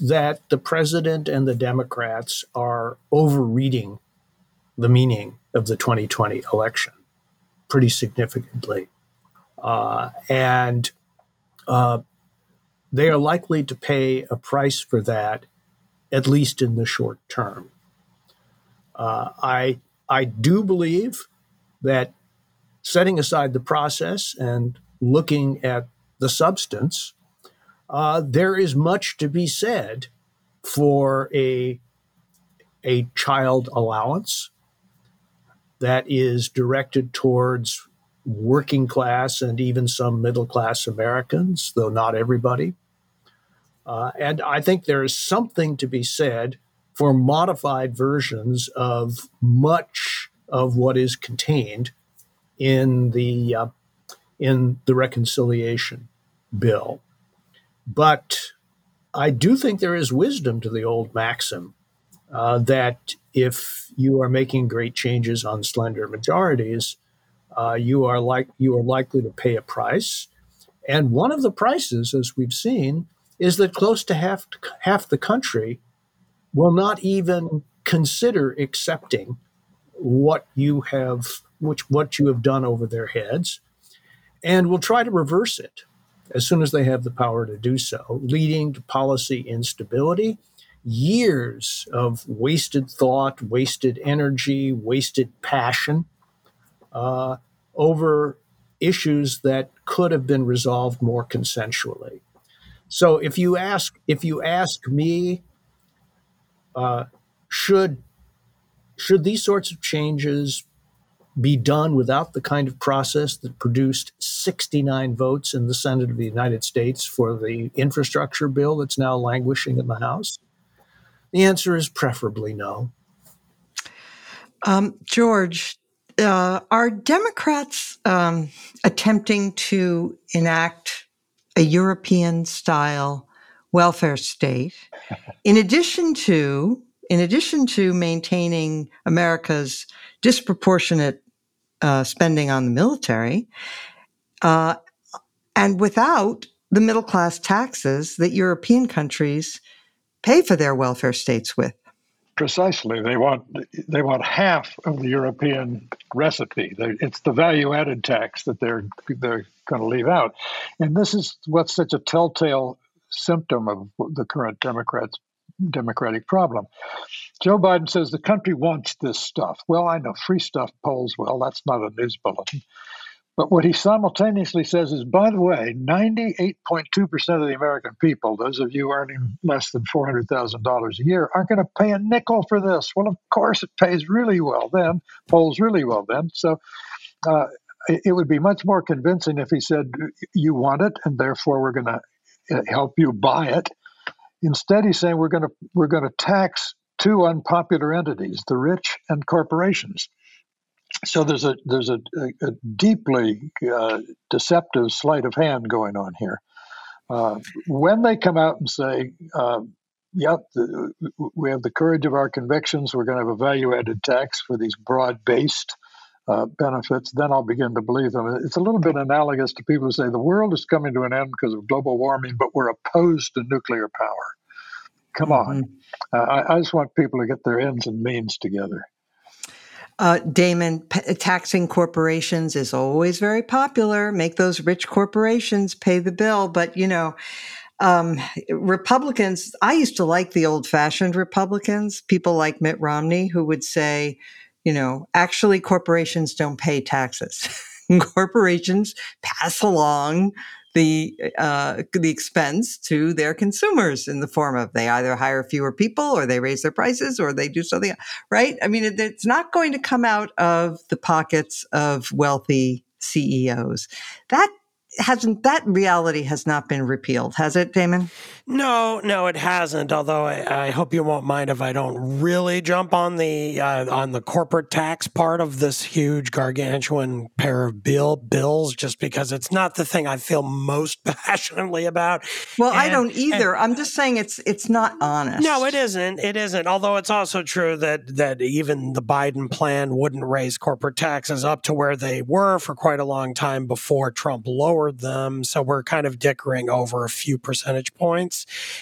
that the president and the Democrats are overreading the meaning of the 2020 election pretty significantly. And they are likely to pay a price for that, at least in the short term. I do believe that setting aside the process and looking at the substance, there is much to be said for a child allowance that is directed towards working class and even some middle class Americans, though not everybody. And I think there is something to be said for modified versions of much of what is contained in the reconciliation bill. But I do think there is wisdom to the old maxim that if you are making great changes on slender majorities, you are likely to pay a price. And one of the prices, as we've seen, is that close to half the country will not even consider accepting what you have done over their heads, and will try to reverse it as soon as they have the power to do so, leading to policy instability, years of wasted thought, wasted energy, wasted passion over issues that could have been resolved more consensually. So if you ask me, should these sorts of changes be done without the kind of process that produced 69 votes in the Senate of the United States for the infrastructure bill that's now languishing in the House? The answer is preferably no. George, are Democrats attempting to enact a European-style welfare state in addition to maintaining America's disproportionate spending on the military, and without the middle-class taxes that European countries pay for their welfare states with? Precisely. They want half of the European recipe. It's the value-added tax that they're going to leave out. And this is what's such a telltale symptom of the current Democratic problem. Joe Biden says the country wants this stuff. Well, I know free stuff polls well. That's not a news bulletin. But what he simultaneously says is, by the way, 98.2% of the American people, those of you earning less than $400,000 a year, aren't going to pay a nickel for this. Well, of course, it pays really well then, polls really well then. So it would be much more convincing if he said, you want it, and therefore we're going to help you buy it. Instead, he's saying we're going to tax two unpopular entities, the rich and corporations. So there's a deeply deceptive sleight of hand going on here. When they come out and say, we have the courage of our convictions, we're going to have a value-added tax for these broad-based benefits, then I'll begin to believe them. It's a little bit analogous to people who say the world is coming to an end because of global warming, but we're opposed to nuclear power. Come on. I just want people to get their ends and means together. Damon, taxing corporations is always very popular. Make those rich corporations pay the bill. But, Republicans, I used to like the old-fashioned Republicans, people like Mitt Romney, who would say, actually corporations don't pay taxes. Corporations pass along the expense to their consumers in the form of they either hire fewer people or they raise their prices or they do something, right? I mean, it's not going to come out of the pockets of wealthy CEOs. That reality has not been repealed, has it, Damon? No, it hasn't. Although I hope you won't mind if I don't really jump on the corporate tax part of this huge gargantuan pair of bills, just because it's not the thing I feel most passionately about. Well, I don't either. I'm just saying it's not honest. No, it isn't. It isn't. Although it's also true that even the Biden plan wouldn't raise corporate taxes up to where they were for quite a long time before Trump lowered them. So we're kind of dickering over a few percentage points.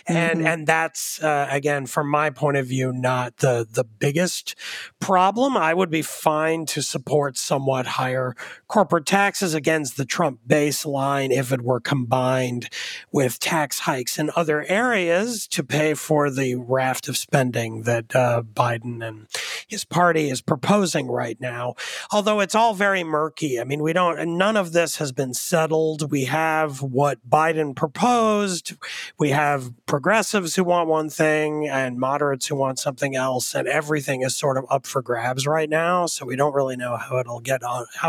And that's, again, from my point of view, not the biggest problem. I would be fine to support somewhat higher corporate taxes against the Trump baseline if it were combined with tax hikes in other areas to pay for the raft of spending that Biden and his party is proposing right now. Although it's all very murky. I mean, none of this has been settled. We have what Biden proposed. We have progressives who want one thing and moderates who want something else, and everything is sort of up for grabs right now. So we don't really know how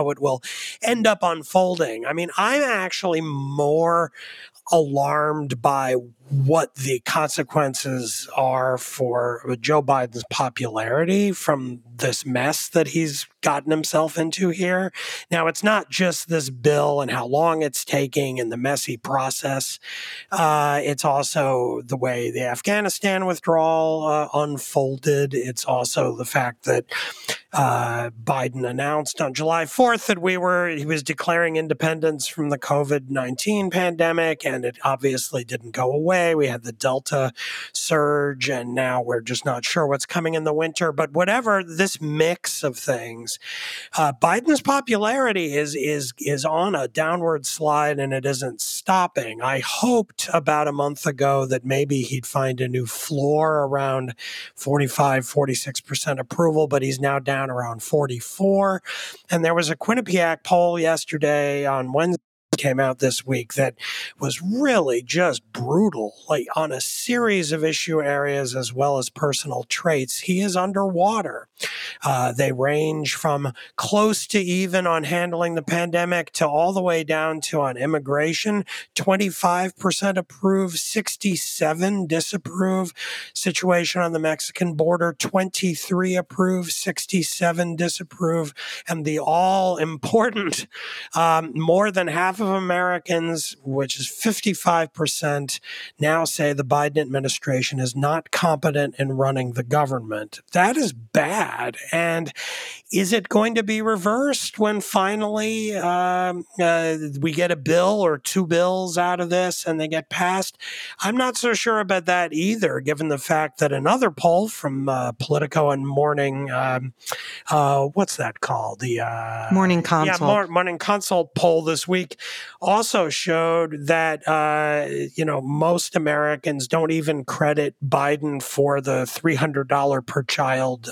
it will end up unfolding. I mean, I'm actually more alarmed by what the consequences are for Joe Biden's popularity from this mess that he's gotten himself into here. Now, it's not just this bill and how long it's taking and the messy process. It's also the way the Afghanistan withdrawal unfolded. It's also the fact that Biden announced on July 4th that he was declaring independence from the COVID-19 pandemic, and it obviously didn't go away. We had the Delta surge, and now we're just not sure what's coming in the winter. But whatever this mix of things, Biden's popularity is on a downward slide, and it isn't stopping. I hoped about a month ago that maybe he'd find a new floor around 45-46% approval, but he's now down around 44. And there was a Quinnipiac poll yesterday on Wednesday, came out this week, that was really just brutal. Like, on a series of issue areas as well as personal traits, he is underwater. They range from close to even on handling the pandemic to all the way down to on immigration. 25% approve, 67 disapprove. Situation on the Mexican border, 23 approve, 67 disapprove. And the all-important, more than half of Americans, which is 55%, now say the Biden administration is not competent in running the government. That is bad. And is it going to be reversed when finally we get a bill or two bills out of this and they get passed? I'm not so sure about that either, given the fact that another poll from Politico and Morning, what's that called? The Morning Consult. Yeah, Morning Consult poll this week also showed that, most Americans don't even credit Biden for the $300 per child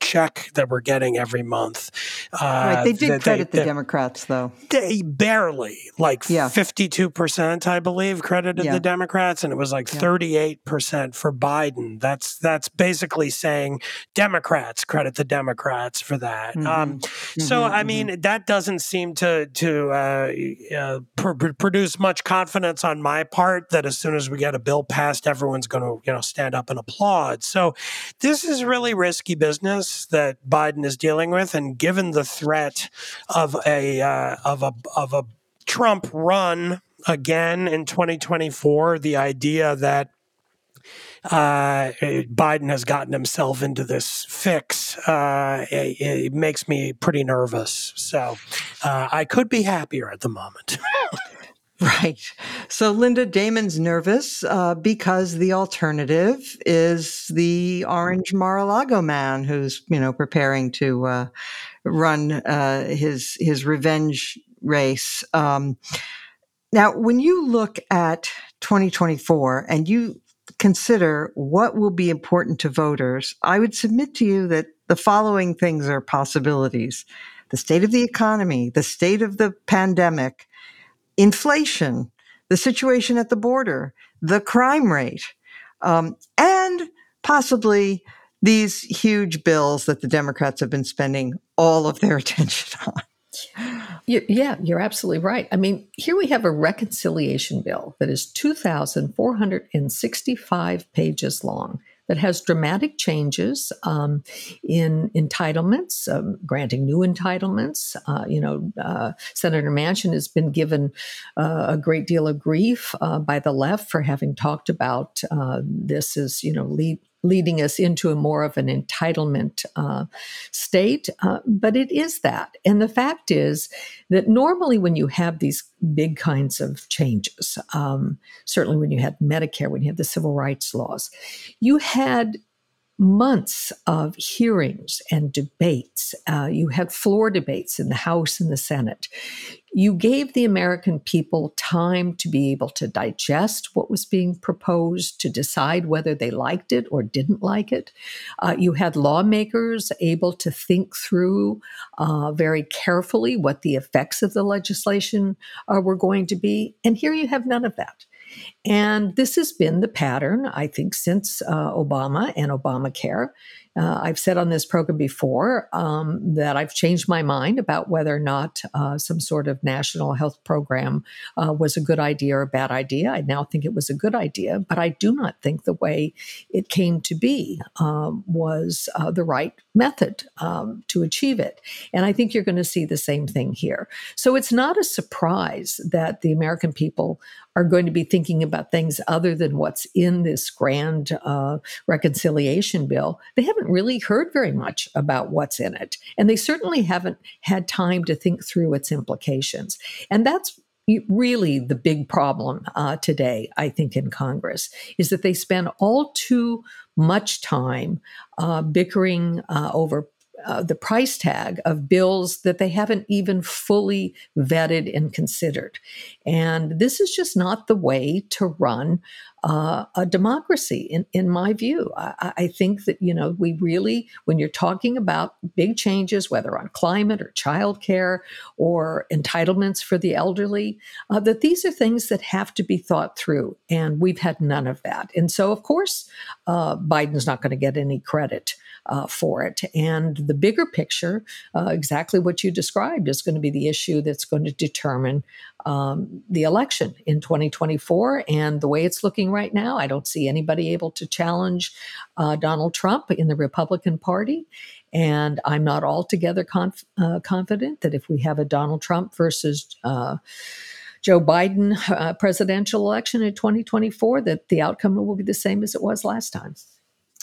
check that we're getting every month. Right. They did credit the Democrats, though. They barely, 52%, I believe, credited the Democrats, and it was 38% for Biden. That's basically saying Democrats credit the Democrats for that. Mm-hmm. That doesn't seem to produce much confidence on my part that as soon as we get a bill passed, everyone's going to stand up and applaud. So this is really risky business that Biden is dealing with, and given the threat of a Trump run again in 2024, the idea that Biden has gotten himself into this fix, it makes me pretty nervous. So I could be happier at the moment. Right. So, Linda, Damon's nervous because the alternative is the orange Mar-a-Lago man who's, preparing to run his revenge race. Now, when you look at 2024 and you consider what will be important to voters, I would submit to you that the following things are possibilities: the state of the economy, the state of the pandemic, inflation, the situation at the border, the crime rate, and possibly these huge bills that the Democrats have been spending all of their attention on. Yeah, you're absolutely right. I mean, here we have a reconciliation bill that is 2,465 pages long that has dramatic changes in entitlements, granting new entitlements. Senator Manchin has been given a great deal of grief by the left for having talked about this as, leading us into a more of an entitlement state. But it is that. And the fact is that normally when you have these big kinds of changes, certainly when you had Medicare, when you had the civil rights laws, you had months of hearings and debates. You had floor debates in the House and the Senate. You gave the American people time to be able to digest what was being proposed, to decide whether they liked it or didn't like it. You had lawmakers able to think through very carefully what the effects of the legislation were going to be. And here you have none of that. And this has been the pattern, I think, since Obama and Obamacare. I've said on this program before that I've changed my mind about whether or not some sort of national health program was a good idea or a bad idea. I now think it was a good idea, but I do not think the way it came to be was the right method to achieve it. And I think you're going to see the same thing here. So it's not a surprise that the American people are going to be thinking about things other than what's in this grand reconciliation bill. They haven't really heard very much about what's in it. And they certainly haven't had time to think through its implications. And that's really the big problem today, I think, in Congress, is that they spend all too much time bickering over the price tag of bills that they haven't even fully vetted and considered. And this is just not the way to run a democracy, in my view. I think that, we really, when you're talking about big changes, whether on climate or childcare or entitlements for the elderly, that these are things that have to be thought through. And we've had none of that. And so, of course, Biden's not going to get any credit for it. And the bigger picture, exactly what you described, is going to be the issue that's going to determine the election in 2024. And the way it's looking right now, I don't see anybody able to challenge Donald Trump in the Republican Party. And I'm not altogether confident that if we have a Donald Trump versus Joe Biden presidential election in 2024, that the outcome will be the same as it was last time.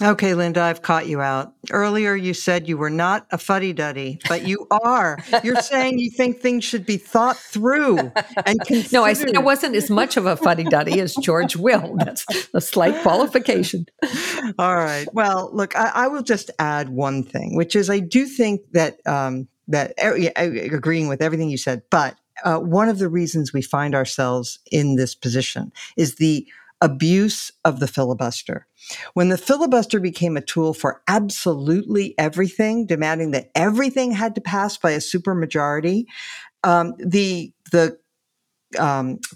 Okay, Linda, I've caught you out. Earlier, you said you were not a fuddy-duddy, but you are. You're saying you think things should be thought through and considered. No, I said I wasn't as much of a fuddy-duddy as George Will. That's a slight qualification. All right. Well, look, I will just add one thing, which is I do think that, agreeing with everything you said, but one of the reasons we find ourselves in this position is the abuse of the filibuster. When the filibuster became a tool for absolutely everything, demanding that everything had to pass by a supermajority, the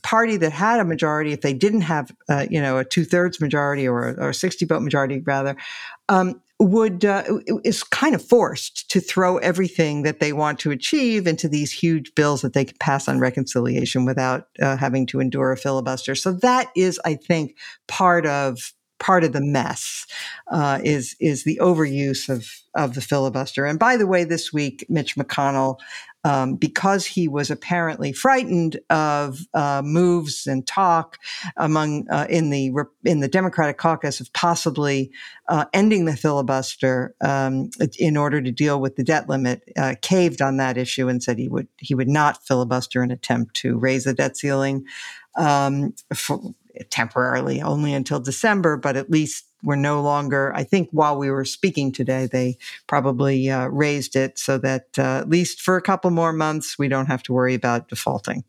party that had a majority, if they didn't have a 2/3 majority or a 60-vote majority rather, is kind of forced to throw everything that they want to achieve into these huge bills that they can pass on reconciliation without having to endure a filibuster. So that is, I think, part of the mess is the overuse of the filibuster. And by the way, this week, Mitch McConnell, because he was apparently frightened of moves and talk among in the Democratic caucus of possibly ending the filibuster in order to deal with the debt limit, caved on that issue and said he would not filibuster an attempt to raise the debt ceiling temporarily, only until December, but at least we're no longer, I think while we were speaking today, they probably raised it so that at least for a couple more months, we don't have to worry about defaulting.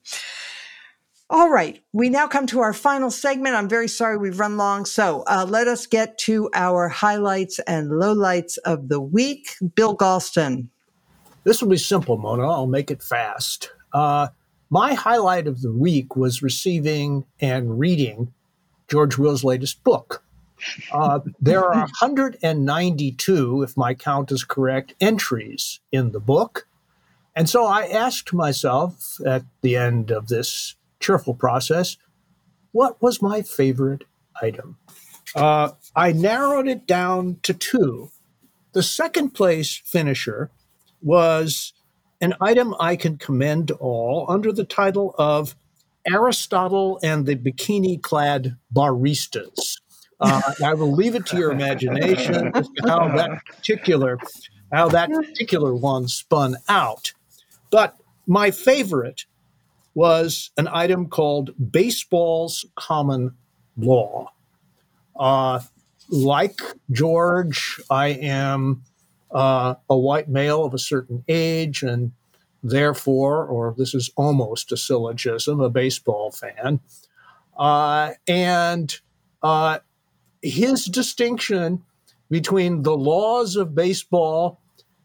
All right. We now come to our final segment. I'm very sorry we've run long. So let us get to our highlights and lowlights of the week. Bill Galston. This will be simple, Mona. I'll make it fast. My highlight of the week was receiving and reading George Will's latest book. There are 192, if my count is correct, entries in the book. And so I asked myself at the end of this cheerful process, what was my favorite item? I narrowed it down to two. The second place finisher was an item I can commend to all under the title of Aristotle and the Bikini-Clad Baristas. I will leave it to your imagination as to how that particular one spun out. But my favorite was an item called Baseball's Common Law. Like George, I am a white male of a certain age, and therefore, or this is almost a syllogism, a baseball fan. And his distinction between the laws of baseball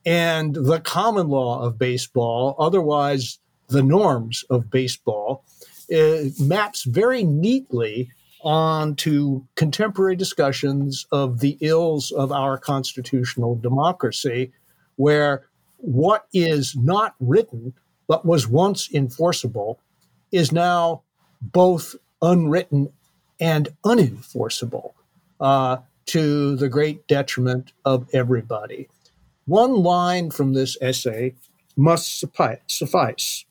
and the common law of baseball, otherwise the norms of baseball, maps very neatly onto contemporary discussions of the ills of our constitutional democracy, where what is not written but was once enforceable is now both unwritten and unenforceable, to the great detriment of everybody. One line from this essay must suffice.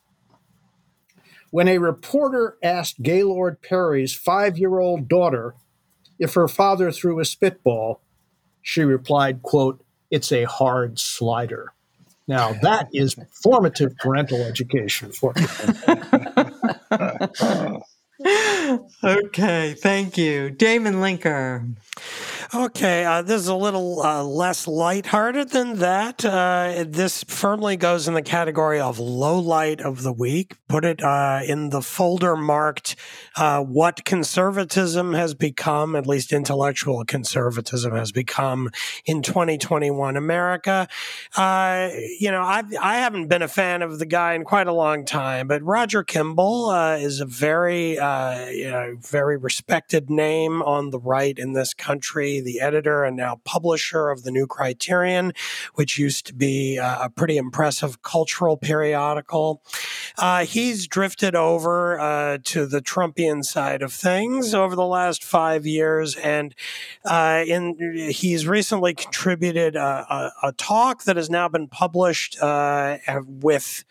When a reporter asked Gaylord Perry's 5-year-old daughter if her father threw a spitball, she replied, quote, "It's a hard slider." Now, that is formative parental education for you. Okay, thank you. Damon Linker. Okay, this is a little less lighthearted than that. This firmly goes in the category of low light of the week. Put it in the folder marked what conservatism has become, at least intellectual conservatism has become in 2021 America. I haven't been a fan of the guy in quite a long time, but Roger Kimball is a very respected name on the right in this country, the editor and now publisher of the New Criterion, which used to be a pretty impressive cultural periodical. He's drifted over to the Trumpian side of things over the last 5 years, and he's recently contributed a talk that has now been published with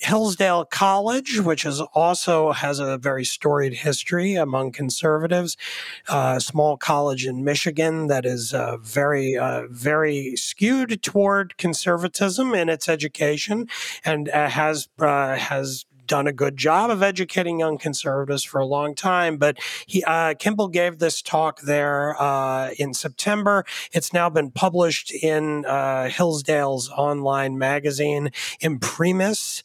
Hillsdale College, which is also has a very storied history among conservatives, a small college in Michigan that is very, very skewed toward conservatism in its education, and has done a good job of educating young conservatives for a long time. But Kimball gave this talk there in September. It's now been published in Hillsdale's online magazine, Imprimis,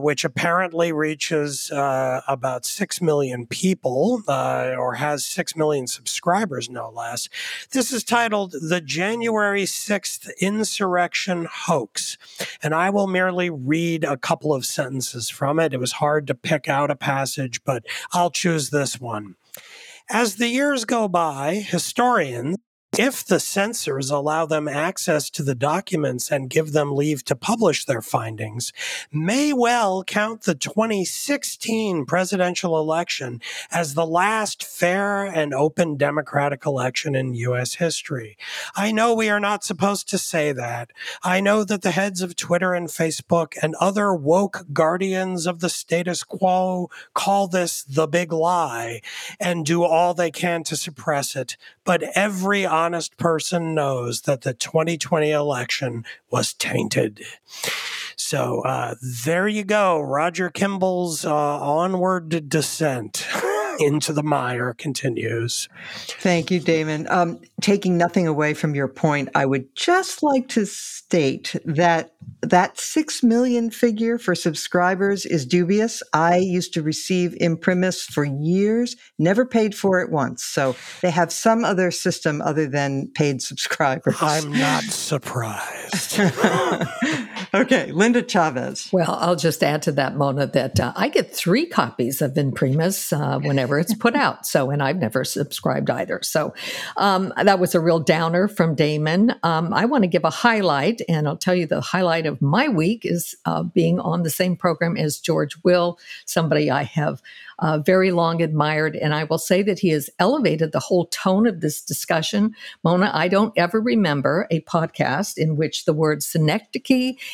which apparently reaches about 6 million people or has 6 million subscribers, no less. This is titled The January 6th Insurrection Hoax. And I will merely read a couple of sentences from it. It was hard to pick out a passage, but I'll choose this one. As the years go by, historians, if the censors allow them access to the documents and give them leave to publish their findings, may well count the 2016 presidential election as the last fair and open democratic election in U.S. history. I know we are not supposed to say that. I know that the heads of Twitter and Facebook and other woke guardians of the status quo call this the big lie and do all they can to suppress it, but every honest person knows that the 2020 election was tainted. So there you go, Roger Kimball's onward descent into the mire continues. Thank you, Damon. Taking nothing away from your point, I would just like to state that that 6 million figure for subscribers is dubious. I used to receive Imprimis for years, never paid for it once. So they have some other system other than paid subscribers. I'm not surprised. Okay, Linda Chavez. Well, I'll just add to that, Mona, that I get 3 copies of Imprimis whenever it's put out. So, and I've never subscribed either. So that was a real downer from Damon. I want to give a highlight, and I'll tell you the highlight of my week is being on the same program as George Will, somebody I have very long admired. And I will say that he has elevated the whole tone of this discussion. Mona, I don't ever remember a podcast in which the words synecdoche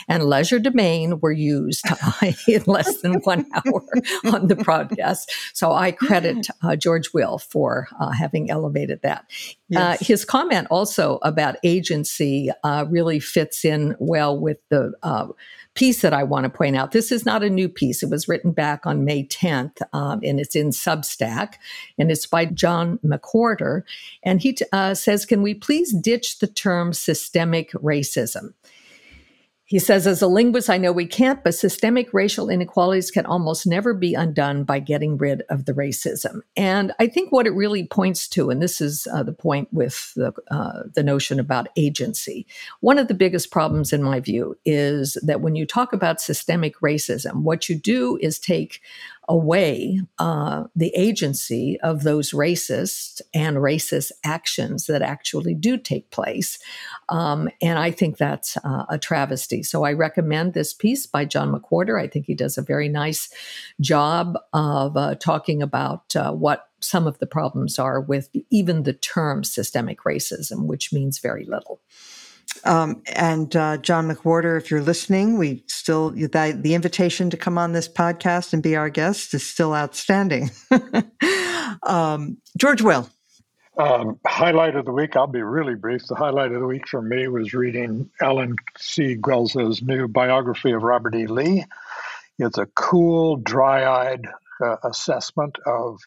and legerdemain were used in less than 1 hour on the podcast. So I credit George Will for having elevated that. Yes. His comment also about agency really fits in well with the piece that I want to point out. This is not a new piece. It was written back on May 10th, and it's in Substack, and it's by John McWhorter. And he says, can we please ditch the term systemic racism? He says, as a linguist, I know we can't, but systemic racial inequalities can almost never be undone by getting rid of the racism. And I think what it really points to, and this is the point with the notion about agency, one of the biggest problems in my view is that when you talk about systemic racism, what you do is take away the agency of those racists and racist actions that actually do take place. And I think that's a travesty. So I recommend this piece by John McWhorter. I think he does a very nice job of talking about what some of the problems are with even the term systemic racism, which means very little. And John McWhorter, if you're listening, we still the invitation to come on this podcast and be our guest is still outstanding. George Will. Highlight of the week, I'll be really brief. The highlight of the week for me was reading Alan C. Guelze's new biography of Robert E. Lee. It's a cool, dry-eyed assessment of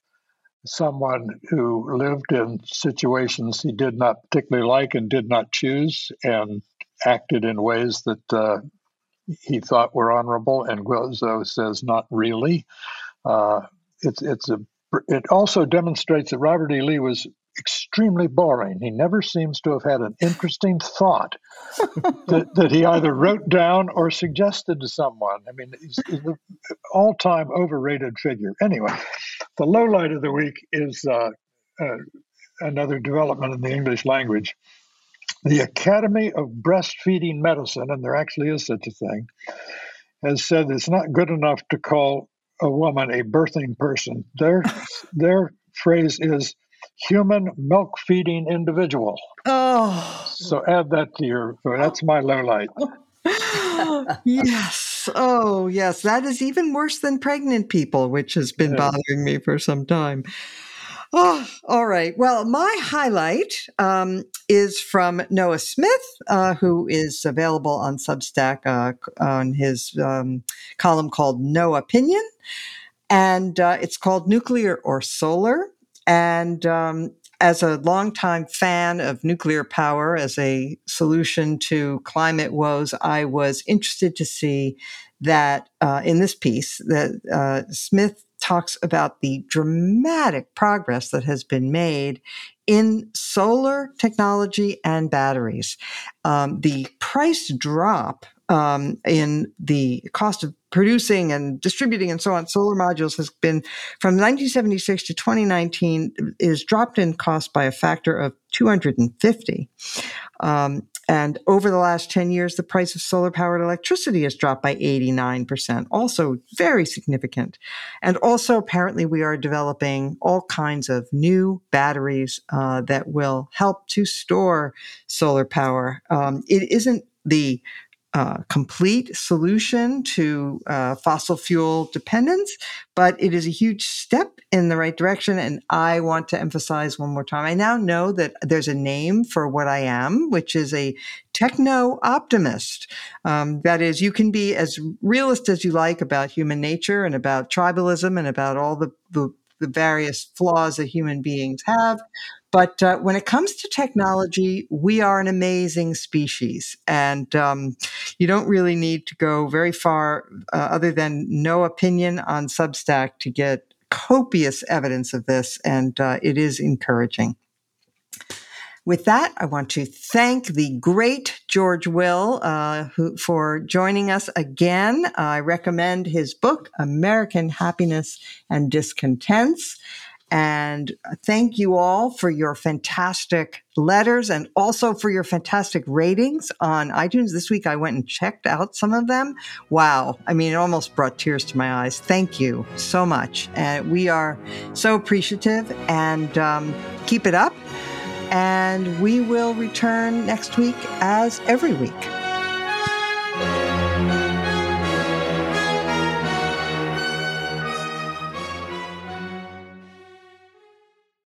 someone who lived in situations he did not particularly like and did not choose, and acted in ways that he thought were honorable. And Guelzo says, "Not really." It also demonstrates that Robert E. Lee was extremely boring. He never seems to have had an interesting thought that he either wrote down or suggested to someone. I mean, he's an all-time overrated figure. Anyway, the low light of the week is another development in the English language. The Academy of Breastfeeding Medicine, and there actually is such a thing, has said it's not good enough to call a woman a birthing person. Their phrase is human milk-feeding individual. Oh. So add that to that's my low light. Yes. Oh, yes. That is even worse than pregnant people, which has been bothering me for some time. Oh, all right. Well, my highlight is from Noah Smith, who is available on Substack on his column called No Opinion. And it's called Nuclear or Solar. And as a longtime fan of nuclear power as a solution to climate woes, I was interested to see that in this piece that Smith talks about the dramatic progress that has been made in solar technology and batteries. The price drop in the cost of producing and distributing and so on, solar modules has been from 1976 to 2019 is dropped in cost by a factor of 250. And over the last 10 years, the price of solar powered electricity has dropped by 89%, also very significant. And also apparently we are developing all kinds of new batteries that will help to store solar power. It isn't the complete solution to fossil fuel dependence, but it is a huge step in the right direction. And I want to emphasize one more time, I now know that there's a name for what I am, which is a techno-optimist. That is, you can be as realist as you like about human nature and about tribalism and about all the various flaws that human beings have. But when it comes to technology, we are an amazing species. And you don't really need to go very far other than No Opinion on Substack to get copious evidence of this. And it is encouraging. With that, I want to thank the great George Will for joining us again. I recommend his book, American Happiness and Discontents. And thank you all for your fantastic letters and also for your fantastic ratings on iTunes. This week, I went and checked out some of them. Wow. I mean, it almost brought tears to my eyes. Thank you so much. And we are so appreciative, and keep it up. And we will return next week as every week.